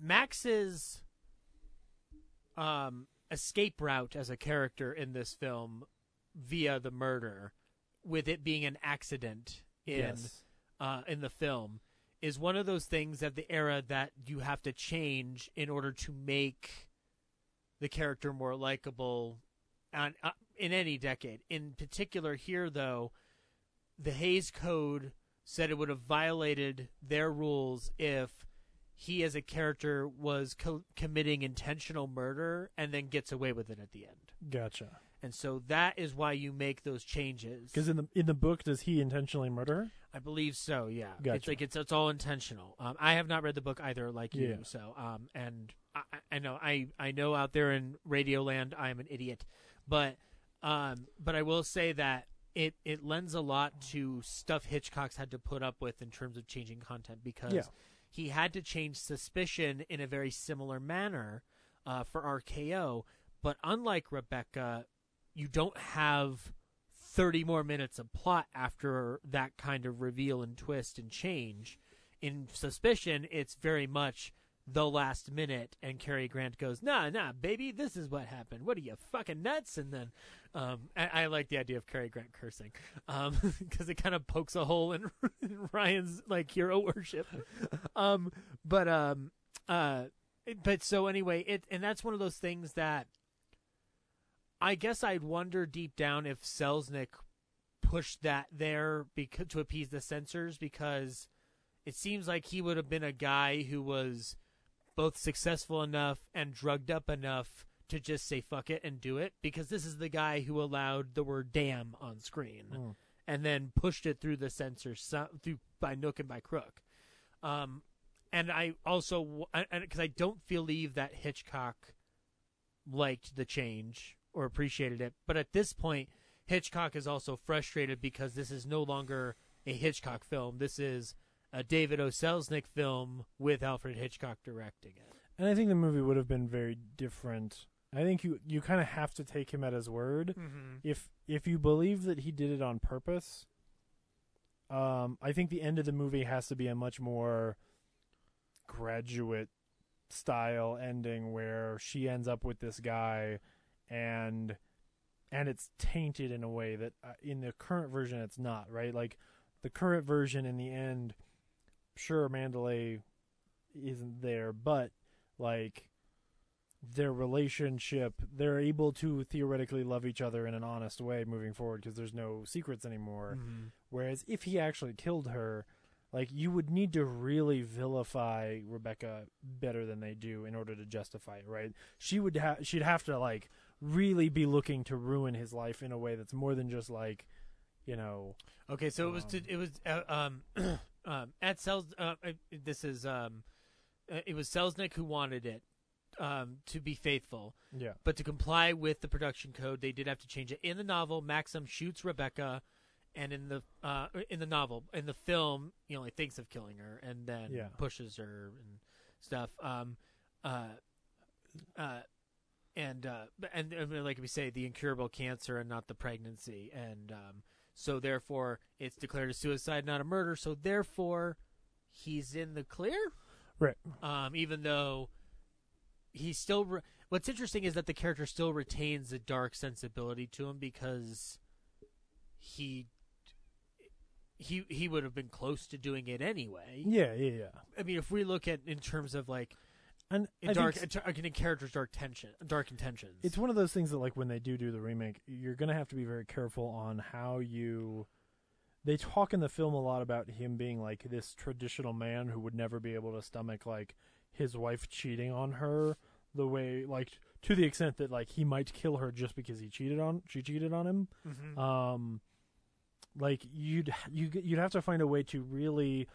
Max's escape route as a character in this film via the murder, with it being an accident in the film, is one of those things of the era that you have to change in order to make the character more likable in any decade. In particular here, though, the Hays Code said it would have violated their rules if he as a character was committing intentional murder and then gets away with it at the end. Gotcha. And so that is why you make those changes. Because in the book, does he intentionally murder? I believe so, yeah. Gotcha. It's like it's all intentional. I have not read the book either, like you. So and I know I know out there in Radioland I am an idiot, but I will say that it lends a lot to stuff Hitchcock's had to put up with in terms of changing content, because he had to change Suspicion in a very similar manner for RKO. But unlike Rebecca, you don't have 30 more minutes of plot after that kind of reveal and twist and change. In Suspicion, it's very much the last minute, and Cary Grant goes, nah, baby, this is what happened. What are you, fucking nuts? And then I like the idea of Cary Grant cursing, because it kind of pokes a hole in Ryan's, like, hero worship. But so anyway, and that's one of those things that I guess I'd wonder deep down if Selznick pushed that there to appease the censors, because it seems like he would have been a guy who was both successful enough and drugged up enough to just say fuck it and do it, because this is the guy who allowed the word damn on screen and then pushed it through the censors through by nook and by crook. And I also, because I don't believe that Hitchcock liked the change or appreciated it, but at this point Hitchcock is also frustrated because this is no longer a Hitchcock film. This is a David O. Selznick film with Alfred Hitchcock directing it. And I think the movie would have been very different. I think you kind of have to take him at his word. Mm-hmm. If you believe that he did it on purpose, I think the end of the movie has to be a much more graduate style ending where she ends up with this guy, and it's tainted in a way that in the current version it's not, right? Like, the current version in the end, sure, Manderley isn't there, but, like, their relationship, they're able to theoretically love each other in an honest way moving forward because there's no secrets anymore. Mm-hmm. Whereas if he actually killed her, like, you would need to really vilify Rebecca better than they do in order to justify it, right? She'd have to, like, really be looking to ruin his life in a way that's more than just, like, you know. Okay, so it was Selznick who wanted it to be faithful. Yeah. But to comply with the production code, they did have to change it. In the novel, Maxim shoots Rebecca, and in the film, he only thinks of killing her and then pushes her and stuff. And like we say, the incurable cancer and not the pregnancy, and So therefore, it's declared a suicide, not a murder. So therefore, he's in the clear. Right. Even though he's still... What's interesting is that the character still retains a dark sensibility to him, because he would have been close to doing it anyway. Yeah. I mean, if we look at in terms of like... And I think in characters, dark intentions. It's one of those things that, like, when they do the remake, you're going to have to be very careful on how you... They talk in the film a lot about him being, like, this traditional man who would never be able to stomach, like, his wife cheating on her the way, like, to the extent that, like, he might kill her just because she cheated on him. Mm-hmm. Like, you'd have to find a way to really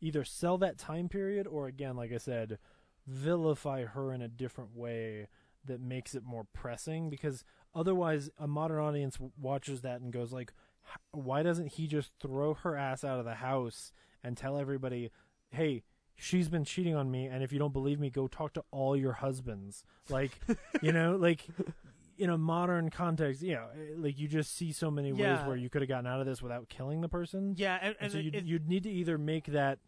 either sell that time period or, again, like I said, vilify her in a different way that makes it more pressing, because otherwise a modern audience watches that and goes like, why doesn't he just throw her ass out of the house and tell everybody, hey, she's been cheating on me, and if you don't believe me, go talk to all your husbands, like you know, like in a modern context, yeah, like you just see so many ways where you could have gotten out of this without killing the person. So you'd need to either make that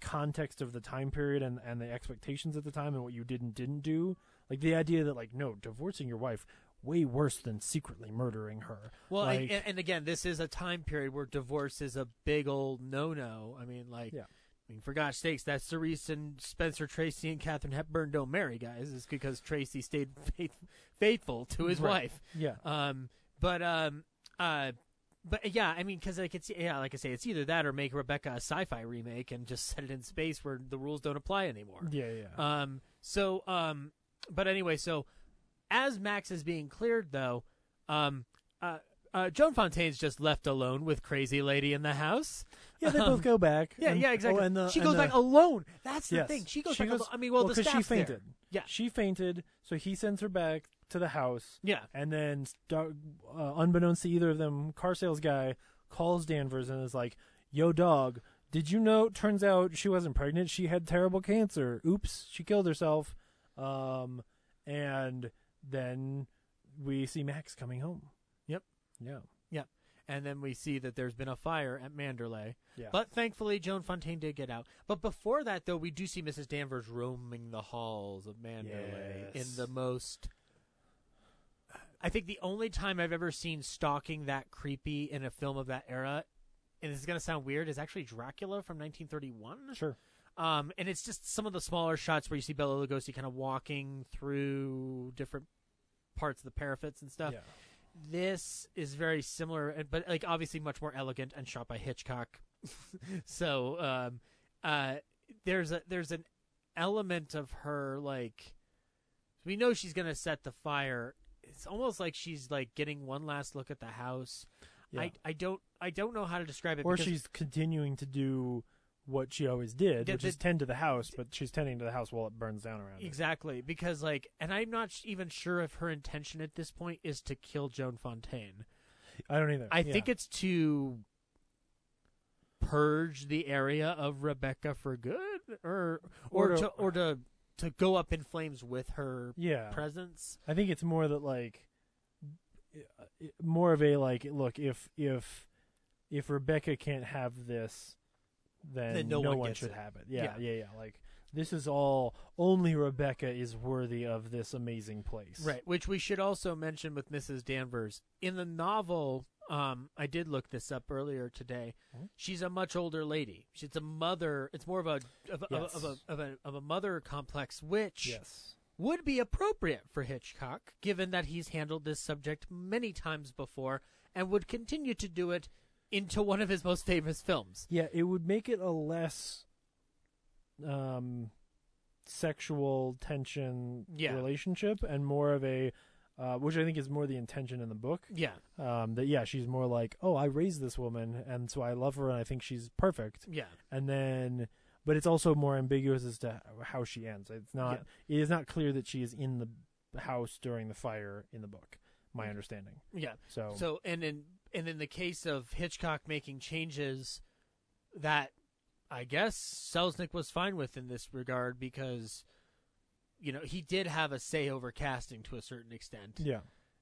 context of the time period and the expectations at the time and what you did and didn't do. Like the idea that, like, no, divorcing your wife, way worse than secretly murdering her. Well, like, and again, this is a time period where divorce is a big old no-no. I mean, like, yeah. I mean, for God's sakes, that's the reason Spencer Tracy and Katharine Hepburn don't marry, guys, is because Tracy stayed faithful to his wife. Yeah. But yeah, I mean, because like I say, it's either that or make Rebecca a sci-fi remake and just set it in space where the rules don't apply anymore. Yeah. But anyway, so as Max is being cleared, though, Joan Fontaine's just left alone with crazy lady in the house. Yeah, they both go back. Yeah, exactly. She goes back alone. That's the thing. She goes back alone. I mean, well, because she fainted. There. Yeah, she fainted. So he sends her back to the house. Yeah, and then unbeknownst to either of them, car sales guy calls Danvers and is like, "Yo, dog, did you know? Turns out she wasn't pregnant. She had terrible cancer. Oops, she killed herself." And then we see Max coming home. Yeah. And then we see that there's been a fire at Manderley. Yeah. But thankfully, Joan Fontaine did get out. But before that, though, we do see Mrs. Danvers roaming the halls of Manderley in the most... I think the only time I've ever seen stalking that creepy in a film of that era, and this is going to sound weird, is actually Dracula from 1931. Sure. And it's just some of the smaller shots where you see Bela Lugosi kind of walking through different parts of the parapets and stuff. Yeah. This is very similar, but like obviously much more elegant and shot by Hitchcock. So there's an element of her, like, we know she's gonna set the fire. It's almost like she's like getting one last look at the house. Yeah. I don't know how to describe it. Or she's continuing to do what she always did, which is tend to the house, but she's tending to the house while it burns down around her. Exactly, because, like, and I'm not even sure if her intention at this point is to kill Joan Fontaine. I don't either. I think it's to purge the area of Rebecca for good, or to go up in flames with her presence. I think it's more that, like, more of a, like, look, if Rebecca can't have this, then no one should have it. Yeah. Like, this is all, only Rebecca is worthy of this amazing place. Right, which we should also mention with Mrs. Danvers. In the novel, I did look this up earlier today, she's a much older lady. She's a mother. It's more of a mother complex, which would be appropriate for Hitchcock, given that he's handled this subject many times before and would continue to do it into one of his most famous films. Yeah, it would make it a less sexual tension relationship and more of a, which I think is more the intention in the book. Yeah. She's more like, oh, I raised this woman, and so I love her, and I think she's perfect. Yeah. And then, but it's also more ambiguous as to how she ends. It is not clear that she is in the house during the fire in the book, my understanding. Yeah. So and in the case of Hitchcock making changes that I guess Selznick was fine with in this regard, because, you know, he did have a say over casting to a certain extent. Yeah.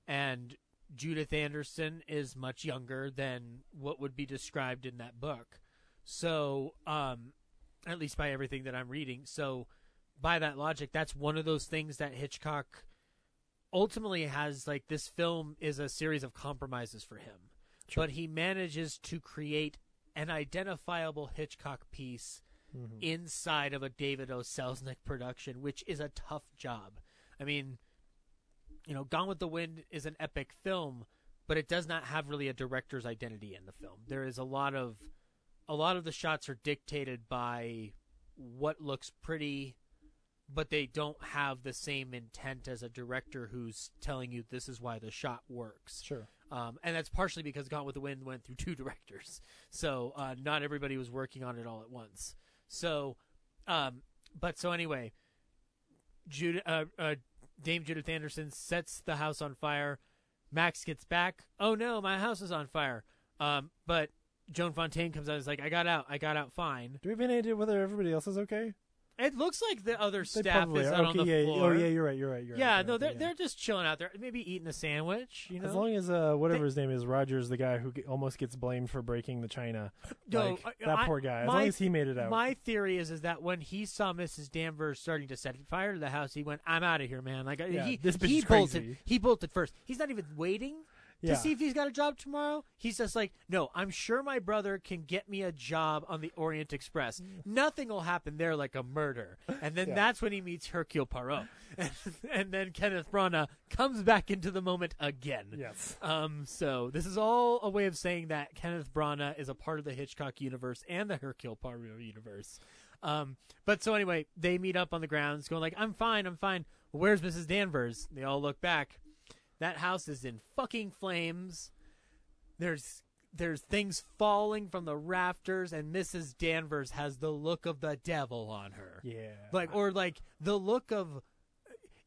And Judith Anderson is much younger than what would be described in that book. So, at least by everything that I'm reading. So by that logic, that's one of those things that Hitchcock ultimately has, like, this film is a series of compromises for him. Sure. But he manages to create an identifiable Hitchcock piece inside of a David O. Selznick production, which is a tough job. I mean, you know, Gone with the Wind is an epic film, but it does not have really a director's identity in the film. There is a lot of the shots are dictated by what looks pretty, but they don't have the same intent as a director who's telling you this is why the shot works. Sure. And that's partially because Gone with the Wind went through two directors. So not everybody was working on it all at once. So, anyway, Dame Judith Anderson sets the house on fire. Max gets back. Oh no, my house is on fire. But Joan Fontaine comes out and is like, I got out fine. Do we have any idea whether everybody else is okay? It looks like the other staff is out on the floor. Oh, yeah, you're right. Yeah, no, they're just chilling out there, maybe eating a sandwich. You know? As long as his name is, Roger's the guy who almost gets blamed for breaking the china. No, like, that poor guy. As long as he made it out. My theory is that when he saw Mrs. Danvers starting to set fire to the house, he went, "I'm out of here, man!" Like this bitch is crazy. He bolted first. He's not even waiting to see if he's got a job tomorrow. He's just like, no, I'm sure my brother can get me a job on the Orient Express. Nothing will happen there like a murder. And then that's when he meets Hercule Poirot. And then Kenneth Branagh comes back into the moment again. Yes. So this is all a way of saying that Kenneth Branagh is a part of the Hitchcock universe and the Hercule Poirot universe. Anyway, they meet up on the grounds going like, I'm fine. Well, where's Mrs. Danvers? They all look back. That house is in fucking flames. There's things falling from the rafters, and Mrs. Danvers has the look of the devil on her. Yeah. Or the look of,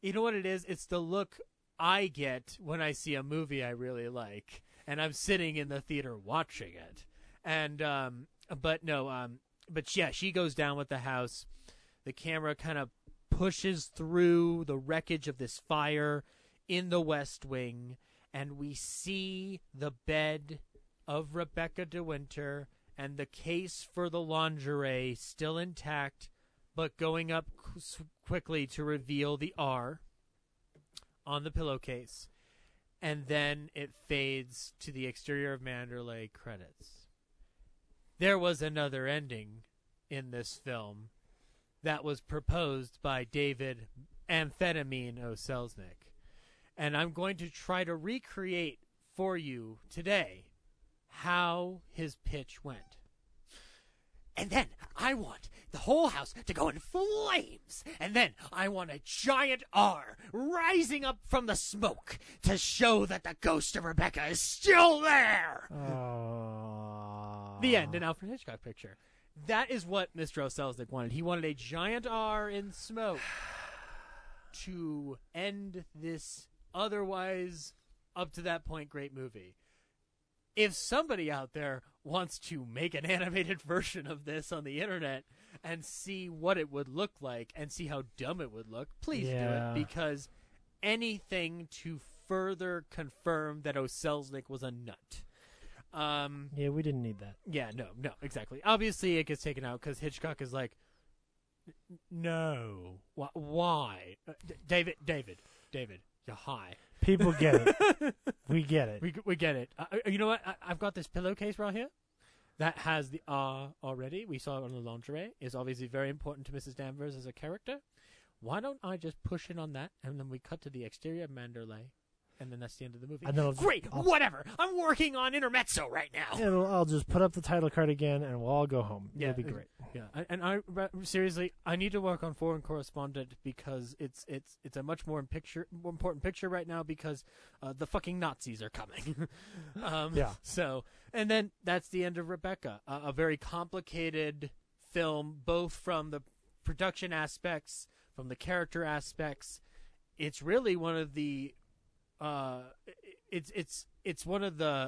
you know what it is? It's the look I get when I see a movie I really like, and I'm sitting in the theater watching it. And she goes down with the house. The camera kind of pushes through the wreckage of this fire in the West Wing, and we see the bed of Rebecca De Winter and the case for the lingerie still intact, but going up quickly to reveal the R on the pillowcase. And then it fades to the exterior of Manderley credits. There was another ending in this film that was proposed by David Amphetamine O. Selznick. And I'm going to try to recreate for you today how his pitch went. And then I want the whole house to go in flames. And then I want a giant R rising up from the smoke to show that the ghost of Rebecca is still there. The end, an Alfred Hitchcock picture. That is what Mr. O. Selznick wanted. He wanted a giant R in smoke to end this otherwise, up to that point, great movie. If somebody out there wants to make an animated version of this on the internet and see what it would look like and see how dumb it would look, please do it, because anything to further confirm that O. Selznick was a nut. We didn't need that. Yeah, no, exactly. Obviously, it gets taken out because Hitchcock is like, no, why? David. Hi. People get it. We get it. We get it. You know what? I've got this pillowcase right here that has the R already. We saw it on the lingerie. It's obviously very important to Mrs. Danvers as a character. Why don't I just push in on that, and then we cut to the exterior of Manderley, and then that's the end of the movie. Great! Whatever! I'm working on Intermezzo right now! And I'll just put up the title card again, and we'll all go home. Yeah, it'll be great. Yeah, and I need to work on Foreign Correspondent because it's a much more important picture right now because the fucking Nazis are coming. So, and then that's the end of Rebecca, a very complicated film, both from the production aspects, from the character aspects. It's really one of the it's the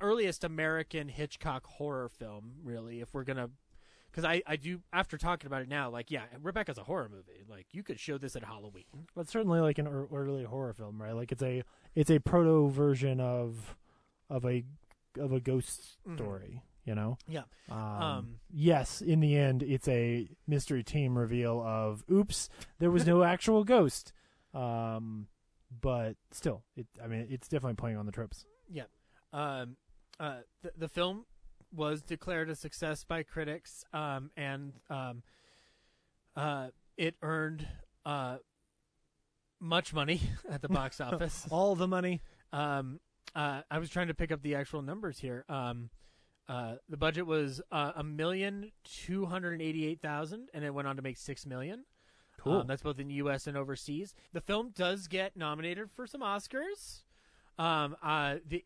earliest American Hitchcock horror film, really, if we're going to Because I do, after talking about it now, like, yeah, Rebecca's a horror movie. Like, you could show this at Halloween. But it's certainly like an early horror film, right? Like, it's a proto version of a ghost story, you know? Yeah. Yes, in the end, it's a mystery team reveal of, oops, there was no actual ghost. But still, it's definitely playing on the tropes. Yeah. The film was declared a success by critics, and it earned much money at the box office. All the money. I was trying to pick up the actual numbers here. The budget was $1,288,000, and it went on to make $6 million. Cool. That's both in the U.S. and overseas. The film does get nominated for some Oscars.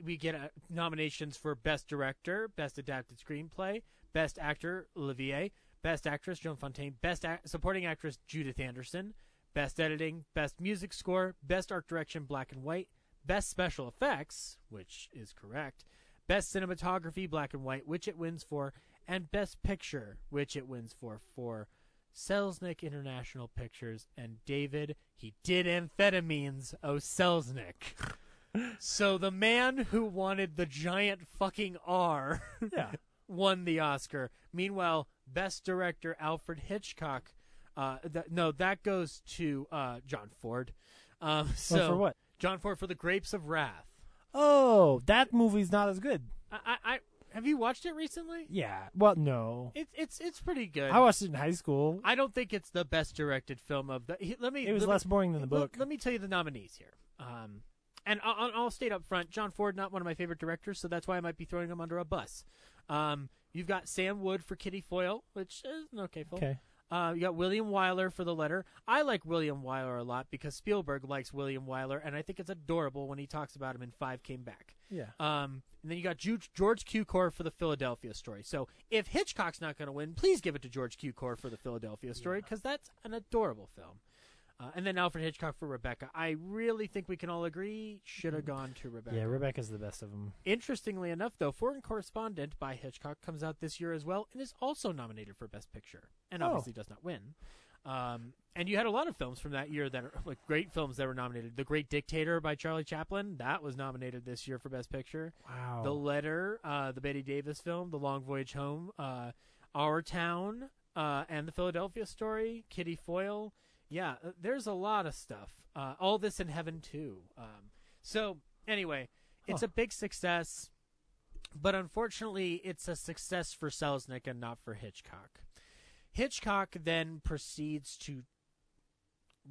We get nominations for Best Director, Best Adapted Screenplay, Best Actor, Olivier, Best Actress, Joan Fontaine, Best Supporting Actress, Judith Anderson, Best Editing, Best Music Score, Best Art Direction, Black and White, Best Special Effects, which is correct, Best Cinematography, Black and White, which it wins for, and Best Picture, which it wins for Selznick International Pictures and David, he did amphetamines, O. Selznick. So the man who wanted the giant fucking R won the Oscar. Meanwhile, Best Director Alfred Hitchcock. That goes to John Ford. For what? John Ford for The Grapes of Wrath. Oh, that movie's not as good. I have you watched it recently? Yeah. Well, no. It's pretty good. I watched it in high school. I don't think it's the best directed film of the. It was less boring than the book. Let me tell you the nominees here. And I'll state up front, John Ford, not one of my favorite directors, so that's why I might be throwing him under a bus. You've got Sam Wood for Kitty Foyle, which is an okay film. Okay. You got William Wyler for The Letter. I like William Wyler a lot because Spielberg likes William Wyler, and I think it's adorable when he talks about him in Five Came Back. Yeah. And then you got George Cukor for The Philadelphia Story. So if Hitchcock's not going to win, please give it to George Cukor for The Philadelphia Story because that's an adorable film. And then Alfred Hitchcock for Rebecca. I really think we can all agree should have gone to Rebecca. Yeah, Rebecca's the best of them. Interestingly enough, though, Foreign Correspondent by Hitchcock comes out this year as well and is also nominated for Best Picture and obviously does not win. And you had a lot of films from that year that are like great films that were nominated. The Great Dictator by Charlie Chaplin, that was nominated this year for Best Picture. Wow. The Letter, the Betty Davis film, The Long Voyage Home, Our Town, and The Philadelphia Story, Kitty Foyle. Yeah, there's a lot of stuff. All This in Heaven, too. So, anyway, it's a big success, but unfortunately, it's a success for Selznick and not for Hitchcock. Hitchcock then proceeds to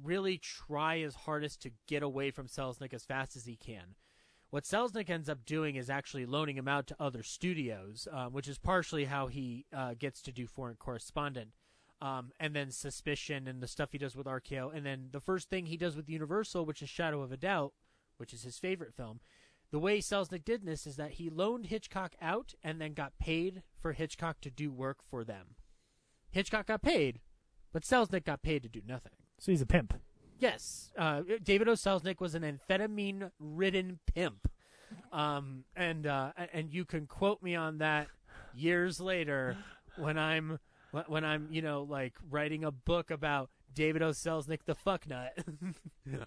really try his hardest to get away from Selznick as fast as he can. What Selznick ends up doing is actually loaning him out to other studios, which is partially how he gets to do Foreign Correspondent. And then Suspicion and the stuff he does with RKO. And then the first thing he does with Universal, which is Shadow of a Doubt, which is his favorite film. The way Selznick did this is that he loaned Hitchcock out and then got paid for Hitchcock to do work for them. Hitchcock got paid, but Selznick got paid to do nothing. So he's a pimp. Yes. David O. Selznick was an amphetamine-ridden pimp. And you can quote me on that years later when I'm, like writing a book about David O. Selznick, the fucknut,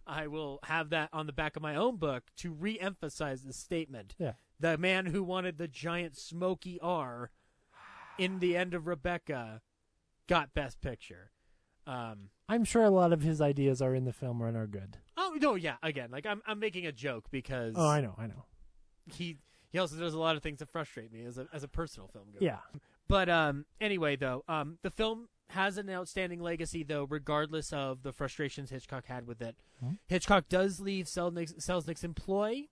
I will have that on the back of my own book to re-emphasize the statement. Yeah. The man who wanted the giant smoky R in the end of Rebecca got Best Picture. I'm sure a lot of his ideas are in the film and are good. Oh, no, yeah. Again, like I'm making a joke because. Oh, I know. He also does a lot of things that frustrate me as a personal film goes. Yeah. But anyway, though, the film has an outstanding legacy, though, regardless of the frustrations Hitchcock had with it. Mm-hmm. Hitchcock does leave Selznick's employ,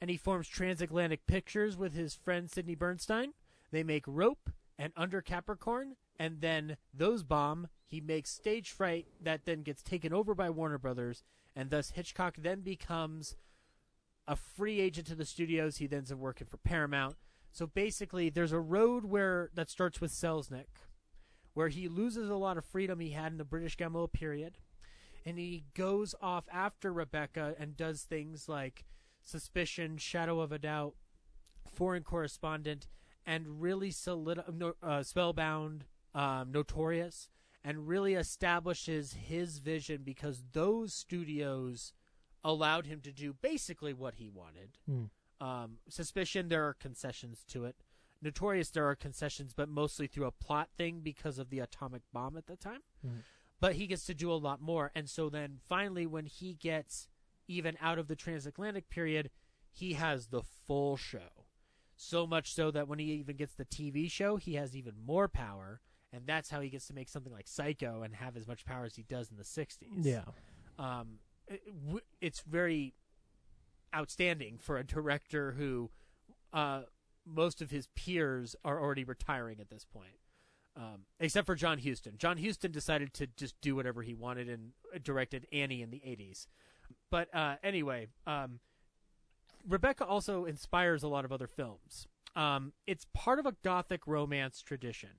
and he forms Transatlantic Pictures with his friend Sidney Bernstein. They make Rope and Under Capricorn, and then those bomb. He makes Stage Fright that then gets taken over by Warner Brothers, and thus Hitchcock then becomes a free agent to the studios. He then is working for Paramount. So basically, there's a road that starts with Selznick, where he loses a lot of freedom he had in the British Gamo period, and he goes off after Rebecca and does things like Suspicion, Shadow of a Doubt, Foreign Correspondent, and really Spellbound, Notorious, and really establishes his vision, because those studios allowed him to do basically what he wanted. Suspicion, there are concessions to it. Notorious, there are concessions, but mostly through a plot thing because of the atomic bomb at the time. But he gets to do a lot more. And so then finally, when he gets even out of the transatlantic period, he has the full show. So much so that when he even gets the TV show, he has even more power. And that's how he gets to make something like Psycho and have as much power as he does in the 60s. Yeah. It's very outstanding for a director who most of his peers are already retiring at this point, except for John Huston. John Huston decided to just do whatever he wanted and directed Annie in the 80s. But anyway, Rebecca also inspires a lot of other films. It's part of a Gothic romance tradition.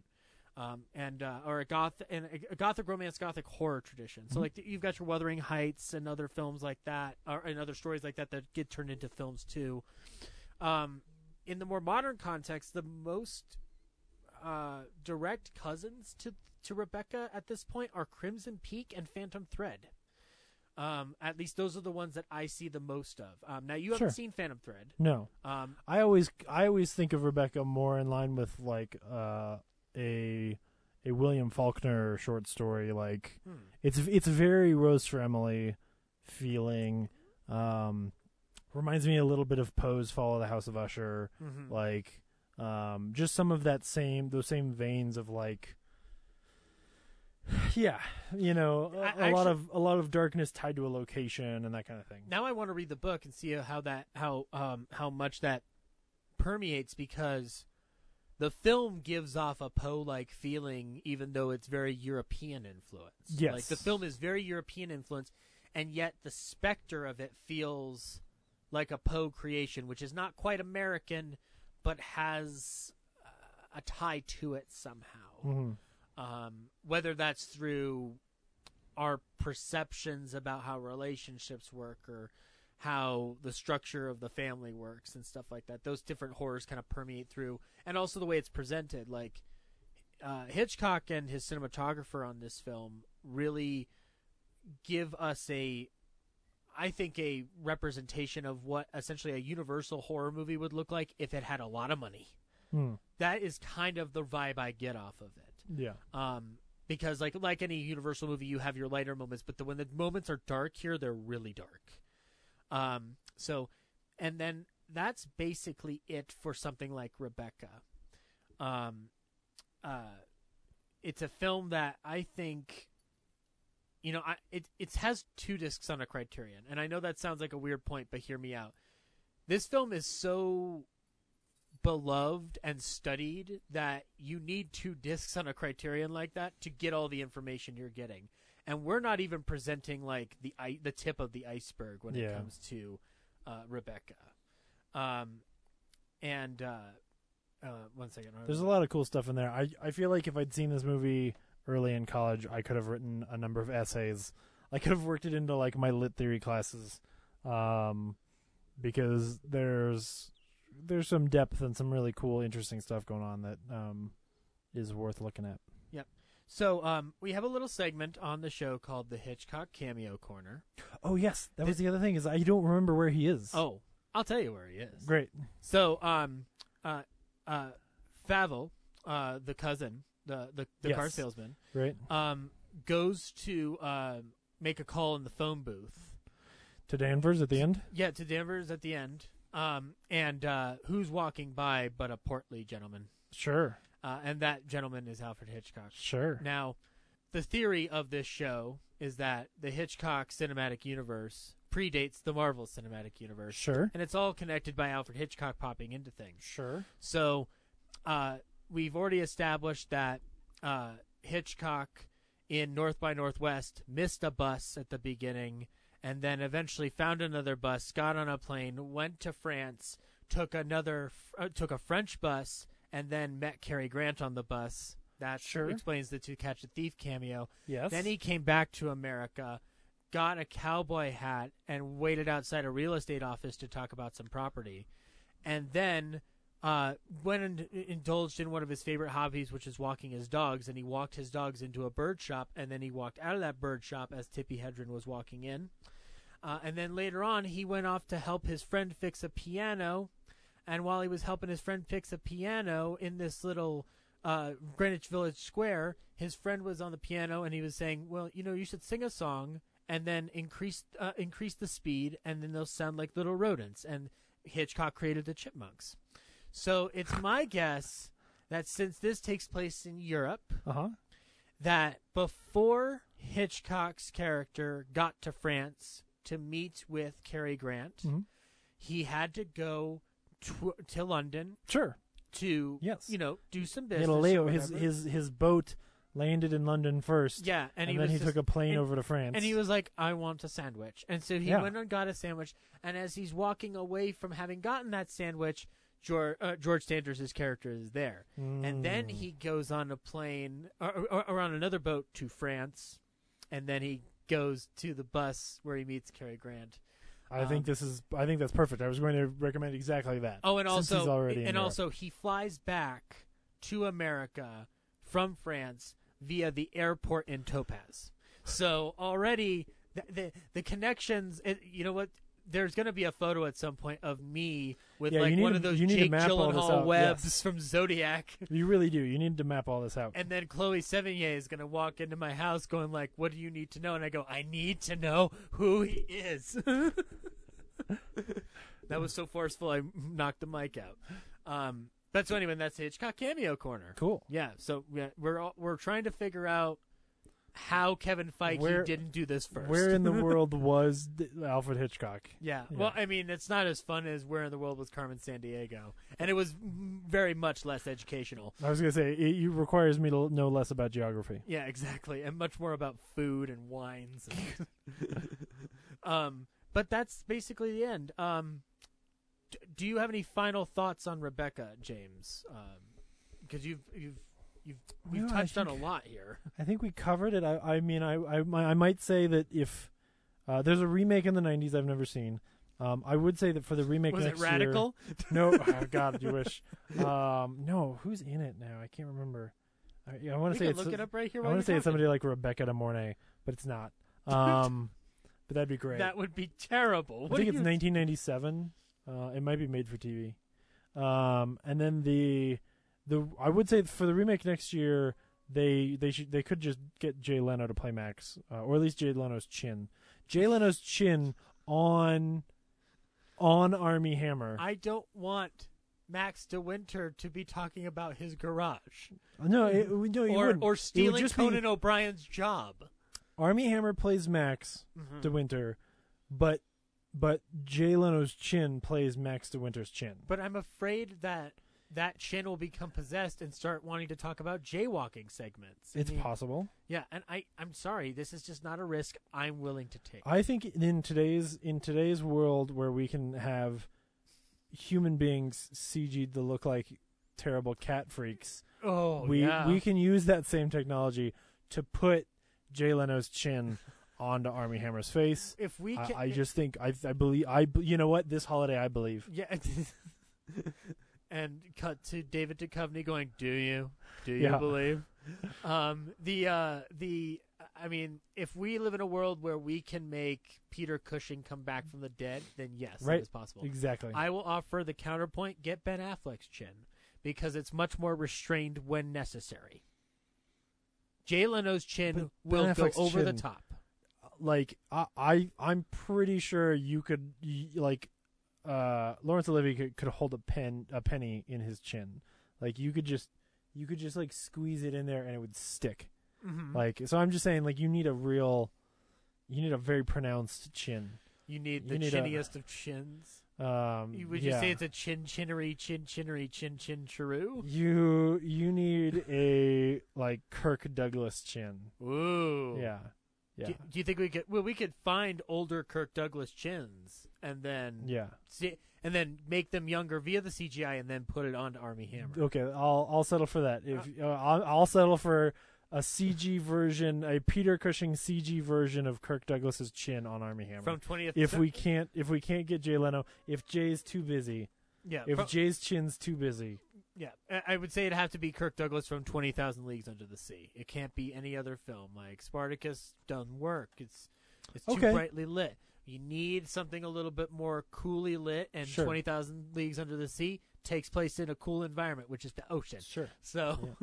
Or a Gothic romance, Gothic horror tradition. So like you've got your Wuthering Heights and other films like that, and other stories like that that get turned into films too. In the more modern context, the most direct cousins to Rebecca at this point are Crimson Peak and Phantom Thread. At least those are the ones that I see the most of. Now you haven't seen Phantom Thread. No. I always think of Rebecca more in line with like a William Faulkner short story, like it's very Rose for Emily feeling. Reminds me a little bit of Poe's Fall of the House of Usher, like just some of that same veins of like, a lot of darkness tied to a location and that kind of thing. Now I want to read the book and see how much that permeates, because the film gives off a Poe-like feeling, even though it's very European influence. Yes. Like, the film is very European influence, and yet the specter of it feels like a Poe creation, which is not quite American, but has a tie to it somehow. Whether that's through our perceptions about how relationships work or how the structure of the family works and stuff like that. Those different horrors kind of permeate through, and also the way it's presented. Like Hitchcock and his cinematographer on this film really give us a representation of what essentially a universal horror movie would look like if it had a lot of money. That is kind of the vibe I get off of it. Yeah. Because like any universal movie, you have your lighter moments, but when the moments are dark here, they're really dark. And then that's basically it for something like Rebecca. It's a film that I think, it has 2 discs on a Criterion, and I know that sounds like a weird point, but hear me out. This film is so beloved and studied that you need 2 discs on a Criterion like that to get all the information you're getting. And we're not even presenting like the tip of the iceberg when it comes to Rebecca. One second. There's a lot of cool stuff in there. I feel like if I'd seen this movie early in college, I could have written a number of essays. I could have worked it into like my lit theory classes, because there's some depth and some really cool, interesting stuff going on that is worth looking at. So we have a little segment on the show called the Hitchcock Cameo Corner. Oh, yes. That was the other thing, is I don't remember where he is. Oh, I'll tell you where he is. Great. So Favel, the cousin, the car salesman, right, goes to make a call in the phone booth. To Danvers at the end? Yeah, to Danvers at the end. Who's walking by but a portly gentleman? Sure. And that gentleman is Alfred Hitchcock. Sure. Now, the theory of this show is that the Hitchcock cinematic universe predates the Marvel cinematic universe. Sure. And it's all connected by Alfred Hitchcock popping into things. Sure. So we've already established that Hitchcock in North by Northwest missed a bus at the beginning and then eventually found another bus, got on a plane, went to France, took a French bus, and then met Cary Grant on the bus. That explains the To Catch a Thief cameo. Yes. Then he came back to America, got a cowboy hat, and waited outside a real estate office to talk about some property. And then went and indulged in one of his favorite hobbies, which is walking his dogs, and he walked his dogs into a bird shop, and then he walked out of that bird shop as Tippi Hedren was walking in. And then later on, he went off to help his friend fix a piano, and while he was helping his friend fix a piano in this little Greenwich Village square, his friend was on the piano, and he was saying, well, you know, you should sing a song, and then increase the speed, and then they'll sound like little rodents. And Hitchcock created the Chipmunks. So it's my guess that since this takes place in Europe, that before Hitchcock's character got to France to meet with Cary Grant, he had to go to London. Sure. To, you know, do some business. Galileo, his boat landed in London first. Yeah. And then he took a plane over to France. And he was like, I want a sandwich. And so he went and got a sandwich. And as he's walking away from having gotten that sandwich, George Sanders' character is there. And then he goes on a plane or on another boat to France. And then he goes to the bus where he meets Cary Grant. I think that's perfect. I was going to recommend exactly that. Oh, and also he flies back to America from France via the airport in Topaz. So already the connections. You know what? There's going to be a photo at some point of me with one of those Jake Gyllenhaal webs from Zodiac. You really do. You need to map all this out. And then Chloe Sevigny is going to walk into my house going like, what do you need to know? And I go, I need to know who he is. That was so forceful I knocked the mic out. But so anyway, that's the Hitchcock Cameo Corner. Cool. Yeah, so we're trying to figure out how Kevin Feige didn't do this first. Where in the world was Alfred Hitchcock? Yeah. Well, I mean, it's not as fun as Where in the World was Carmen Sandiego. And it was very much less educational. I was going to say, it requires me to know less about geography. Yeah, exactly. And much more about food and wines. But that's basically the end. Do you have any final thoughts on Rebecca, James? Because we've touched on a lot here. I think we covered it. I mean, I might say that if there's a remake in the 90s I've never seen, I would say that for the remake next year... Was it Radical? No. Oh, God, you wish. No, who's in it now? I can't remember. I want to say look it up right here. I want to say it's somebody like Rebecca De Mornay, but it's not. But that'd be great. That would be terrible. I think it's 1997. It might be made for TV. And then I would say for the remake next year, they could just get Jay Leno to play Max, or at least Jay Leno's chin. Jay Leno's chin on Armie Hammer. I don't want Max De Winter to be talking about his garage. No, you wouldn't. Or stealing Conan O'Brien's job. Armie Hammer plays Max De Winter, but Jay Leno's chin plays Max De Winter's chin. But I'm afraid that chin will become possessed and start wanting to talk about jaywalking segments. It's possible. Yeah, and I'm sorry, this is just not a risk I'm willing to take. I think in today's world where we can have human beings CG'd to look like terrible cat freaks, we can use that same technology to put Jay Leno's chin onto Armie Hammer's face. If we can, I believe you know what, this holiday I believe. Yeah. And cut to David Duchovny going, Do you believe? I mean, if we live in a world where we can make Peter Cushing come back from the dead, then yes, right? That is possible. Exactly. I will offer the counterpoint, get Ben Affleck's chin, because it's much more restrained when necessary. Jay Leno's chin will go over the top. Like, I'm pretty sure you could, like... Laurence Olivier could hold a penny in his chin, like you could just like squeeze it in there and it would stick. Like, so I'm just saying, like, you need a very pronounced chin. You need chinniest of chins. Would you say it's a chin chinnery chin churu? You need a like Kirk Douglas chin. Ooh, yeah. Yeah. Do you think we could find older Kirk Douglas chins and then make them younger via the CGI and then put it onto Armie Hammer? Okay, I'll settle for that. I'll settle for a CG version, a Peter Cushing CG version of Kirk Douglas's chin on Armie Hammer from 20th. If we can't get Jay Leno, if Jay's too busy, Yeah. If Jay's chin's too busy. Yeah. I would say it'd have to be Kirk Douglas from 20,000 Leagues Under the Sea. It can't be any other film. Like, Spartacus doesn't work. It's too brightly lit. You need something a little bit more coolly lit, and 20,000 Leagues Under the Sea takes place in a cool environment, which is the ocean. Sure. So,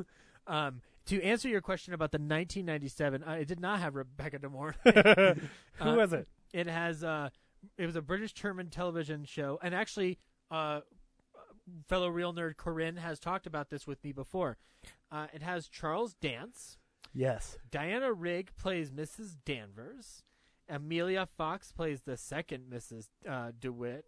yeah. To answer your question about the 1997, it did not have Rebecca De Winter. Who was it? It has. It was a British German television show, and actually, fellow Real Nerd Corinne has talked about this with me before. It has Charles Dance. Yes. Diana Rigg plays Mrs. Danvers. Amelia Fox plays the second Mrs. De Winter.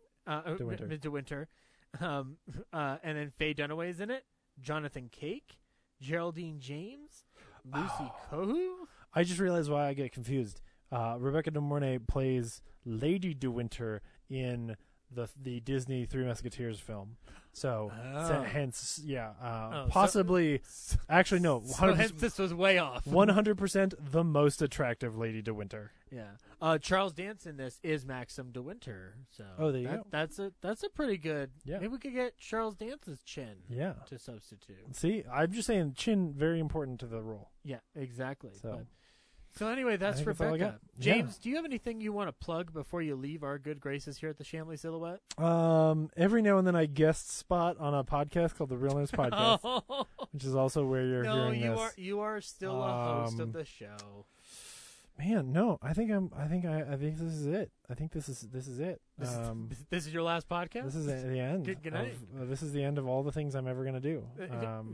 And then Faye Dunaway's in it. Jonathan Cake, Geraldine James, Lucy Cohu. I just realized why I get confused. Rebecca De Mornay plays Lady De Winter in the Disney Three Musketeers film. So hence, yeah. Possibly, actually, no. So hence this was way off. 100% the most attractive Lady De Winter. Yeah. Charles Dance in this is Maxim De Winter. So there you go. That's a pretty good. Yeah. Maybe we could get Charles Dance's chin to substitute. See, I'm just saying chin, very important to the role. Yeah, exactly. So anyway, that's Rebecca. James, do you have anything you want to plug before you leave our good graces here at the Shamley Silhouette? Every now and then I guest spot on a podcast called the Real Nerds Podcast, which is also where you're hearing this. You are still a host of the show. Man, no, I think this is it. I think this is it. This is your last podcast? This is the end. Good night. This is the end of all the things I'm ever going to do.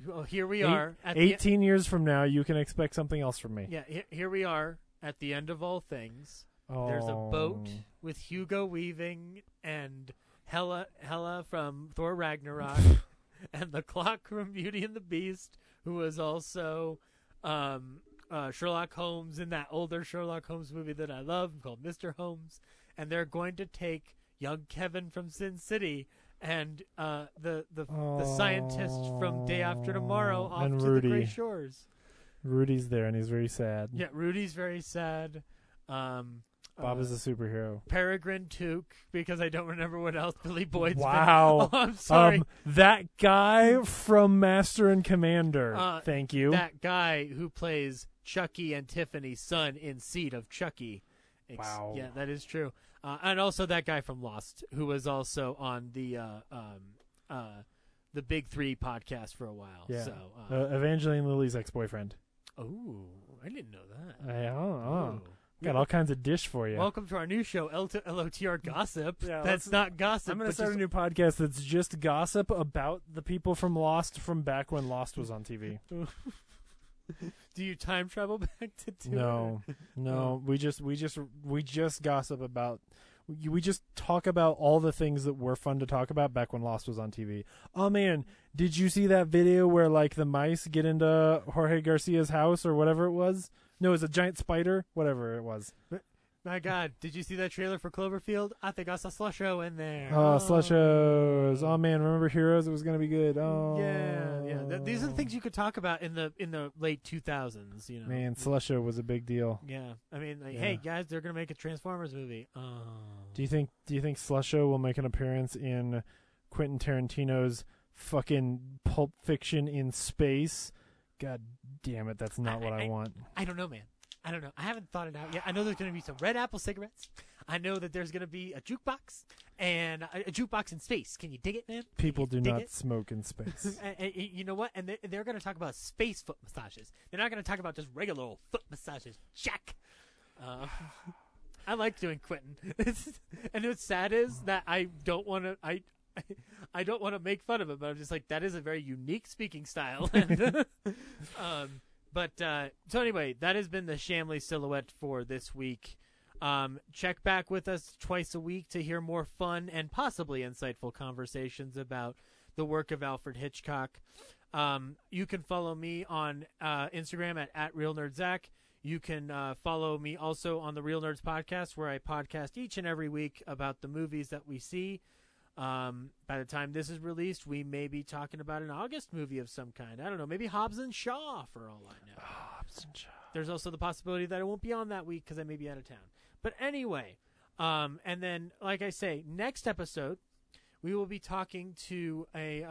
Well, here we are. 18 years from now, you can expect something else from me. Yeah, here we are at the end of all things. Oh. There's a boat with Hugo Weaving and Hela from Thor Ragnarok and the clock from Beauty and the Beast, who was also... Sherlock Holmes in that older Sherlock Holmes movie that I love called Mr. Holmes, and they're going to take young Kevin from Sin City and the scientist from Day After Tomorrow off to Rudy. The Great Shores. Rudy's there, and he's very sad. Yeah, Rudy's very sad. Bob is a superhero. Peregrine Took, because I don't remember what else Billy Boyd's been. Oh, I'm sorry. That guy from Master and Commander. Thank you. That guy who plays Chucky and Tiffany's son in Seed of Chucky. Wow. Yeah, that is true. And also that guy from Lost, who was also on the Big Three podcast for a while. Yeah. So, Evangeline Lilly's ex-boyfriend. Oh, I didn't know that. I don't know. Got all kinds of dish for you. Welcome to our new show, LOTR Gossip. Yeah, that's not gossip. I'm going to start a new podcast that's just gossip about the people from Lost from back when Lost was on TV. Do you time travel back to do it? No. We just gossip about. We just talk about all the things that were fun to talk about back when Lost was on TV. Oh, man, did you see that video where, like, the mice get into Jorge Garcia's house or whatever it was? No, it was a giant spider, whatever it was. My God, did you see that trailer for Cloverfield? I think I saw Slusho in there. Oh, Slushos. Oh, man, remember Heroes? It was going to be good. Oh. Yeah. These are the things you could talk about in the late 2000s, you know. Man, Slusho was a big deal. Yeah. I mean, hey, guys, they're going to make a Transformers movie. Oh. Do you think Slusho will make an appearance in Quentin Tarantino's fucking Pulp Fiction in Space? God damn it, that's not what I want. I don't know, man. I don't know. I haven't thought it out yet. I know there's going to be some Red Apple cigarettes. I know that there's going to be a jukebox and a jukebox in space. Can you dig it, man? People do not smoke in space. and you know what? And they're going to talk about space foot massages. They're not going to talk about just regular old foot massages. Jack. I like doing Quentin. And what's sad is that I don't want to... I don't want to make fun of it, but I'm just like, that is a very unique speaking style. So anyway, that has been the Shamley Silhouette for this week. Check back with us twice a week to hear more fun and possibly insightful conversations about the work of Alfred Hitchcock. You can follow me on Instagram at RealNerdZach. You can follow me also on the Real Nerds Podcast, where I podcast each and every week about the movies that we see. By the time this is released, we may be talking about an August movie of some kind. I don't know, maybe Hobbs and Shaw for all I know. Hobbs and Shaw. There's also the possibility that I won't be on that week because I may be out of town. But anyway, and then, like I say, next episode, we will be talking to a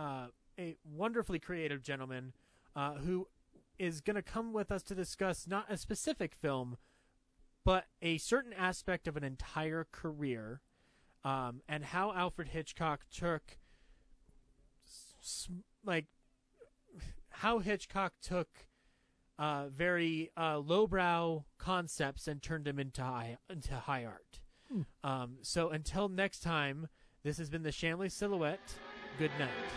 wonderfully creative gentleman who is going to come with us to discuss not a specific film, but a certain aspect of an entire career, and how Alfred Hitchcock took, very lowbrow concepts and turned them into high art. So until next time, this has been the Shamley Silhouette. Good night.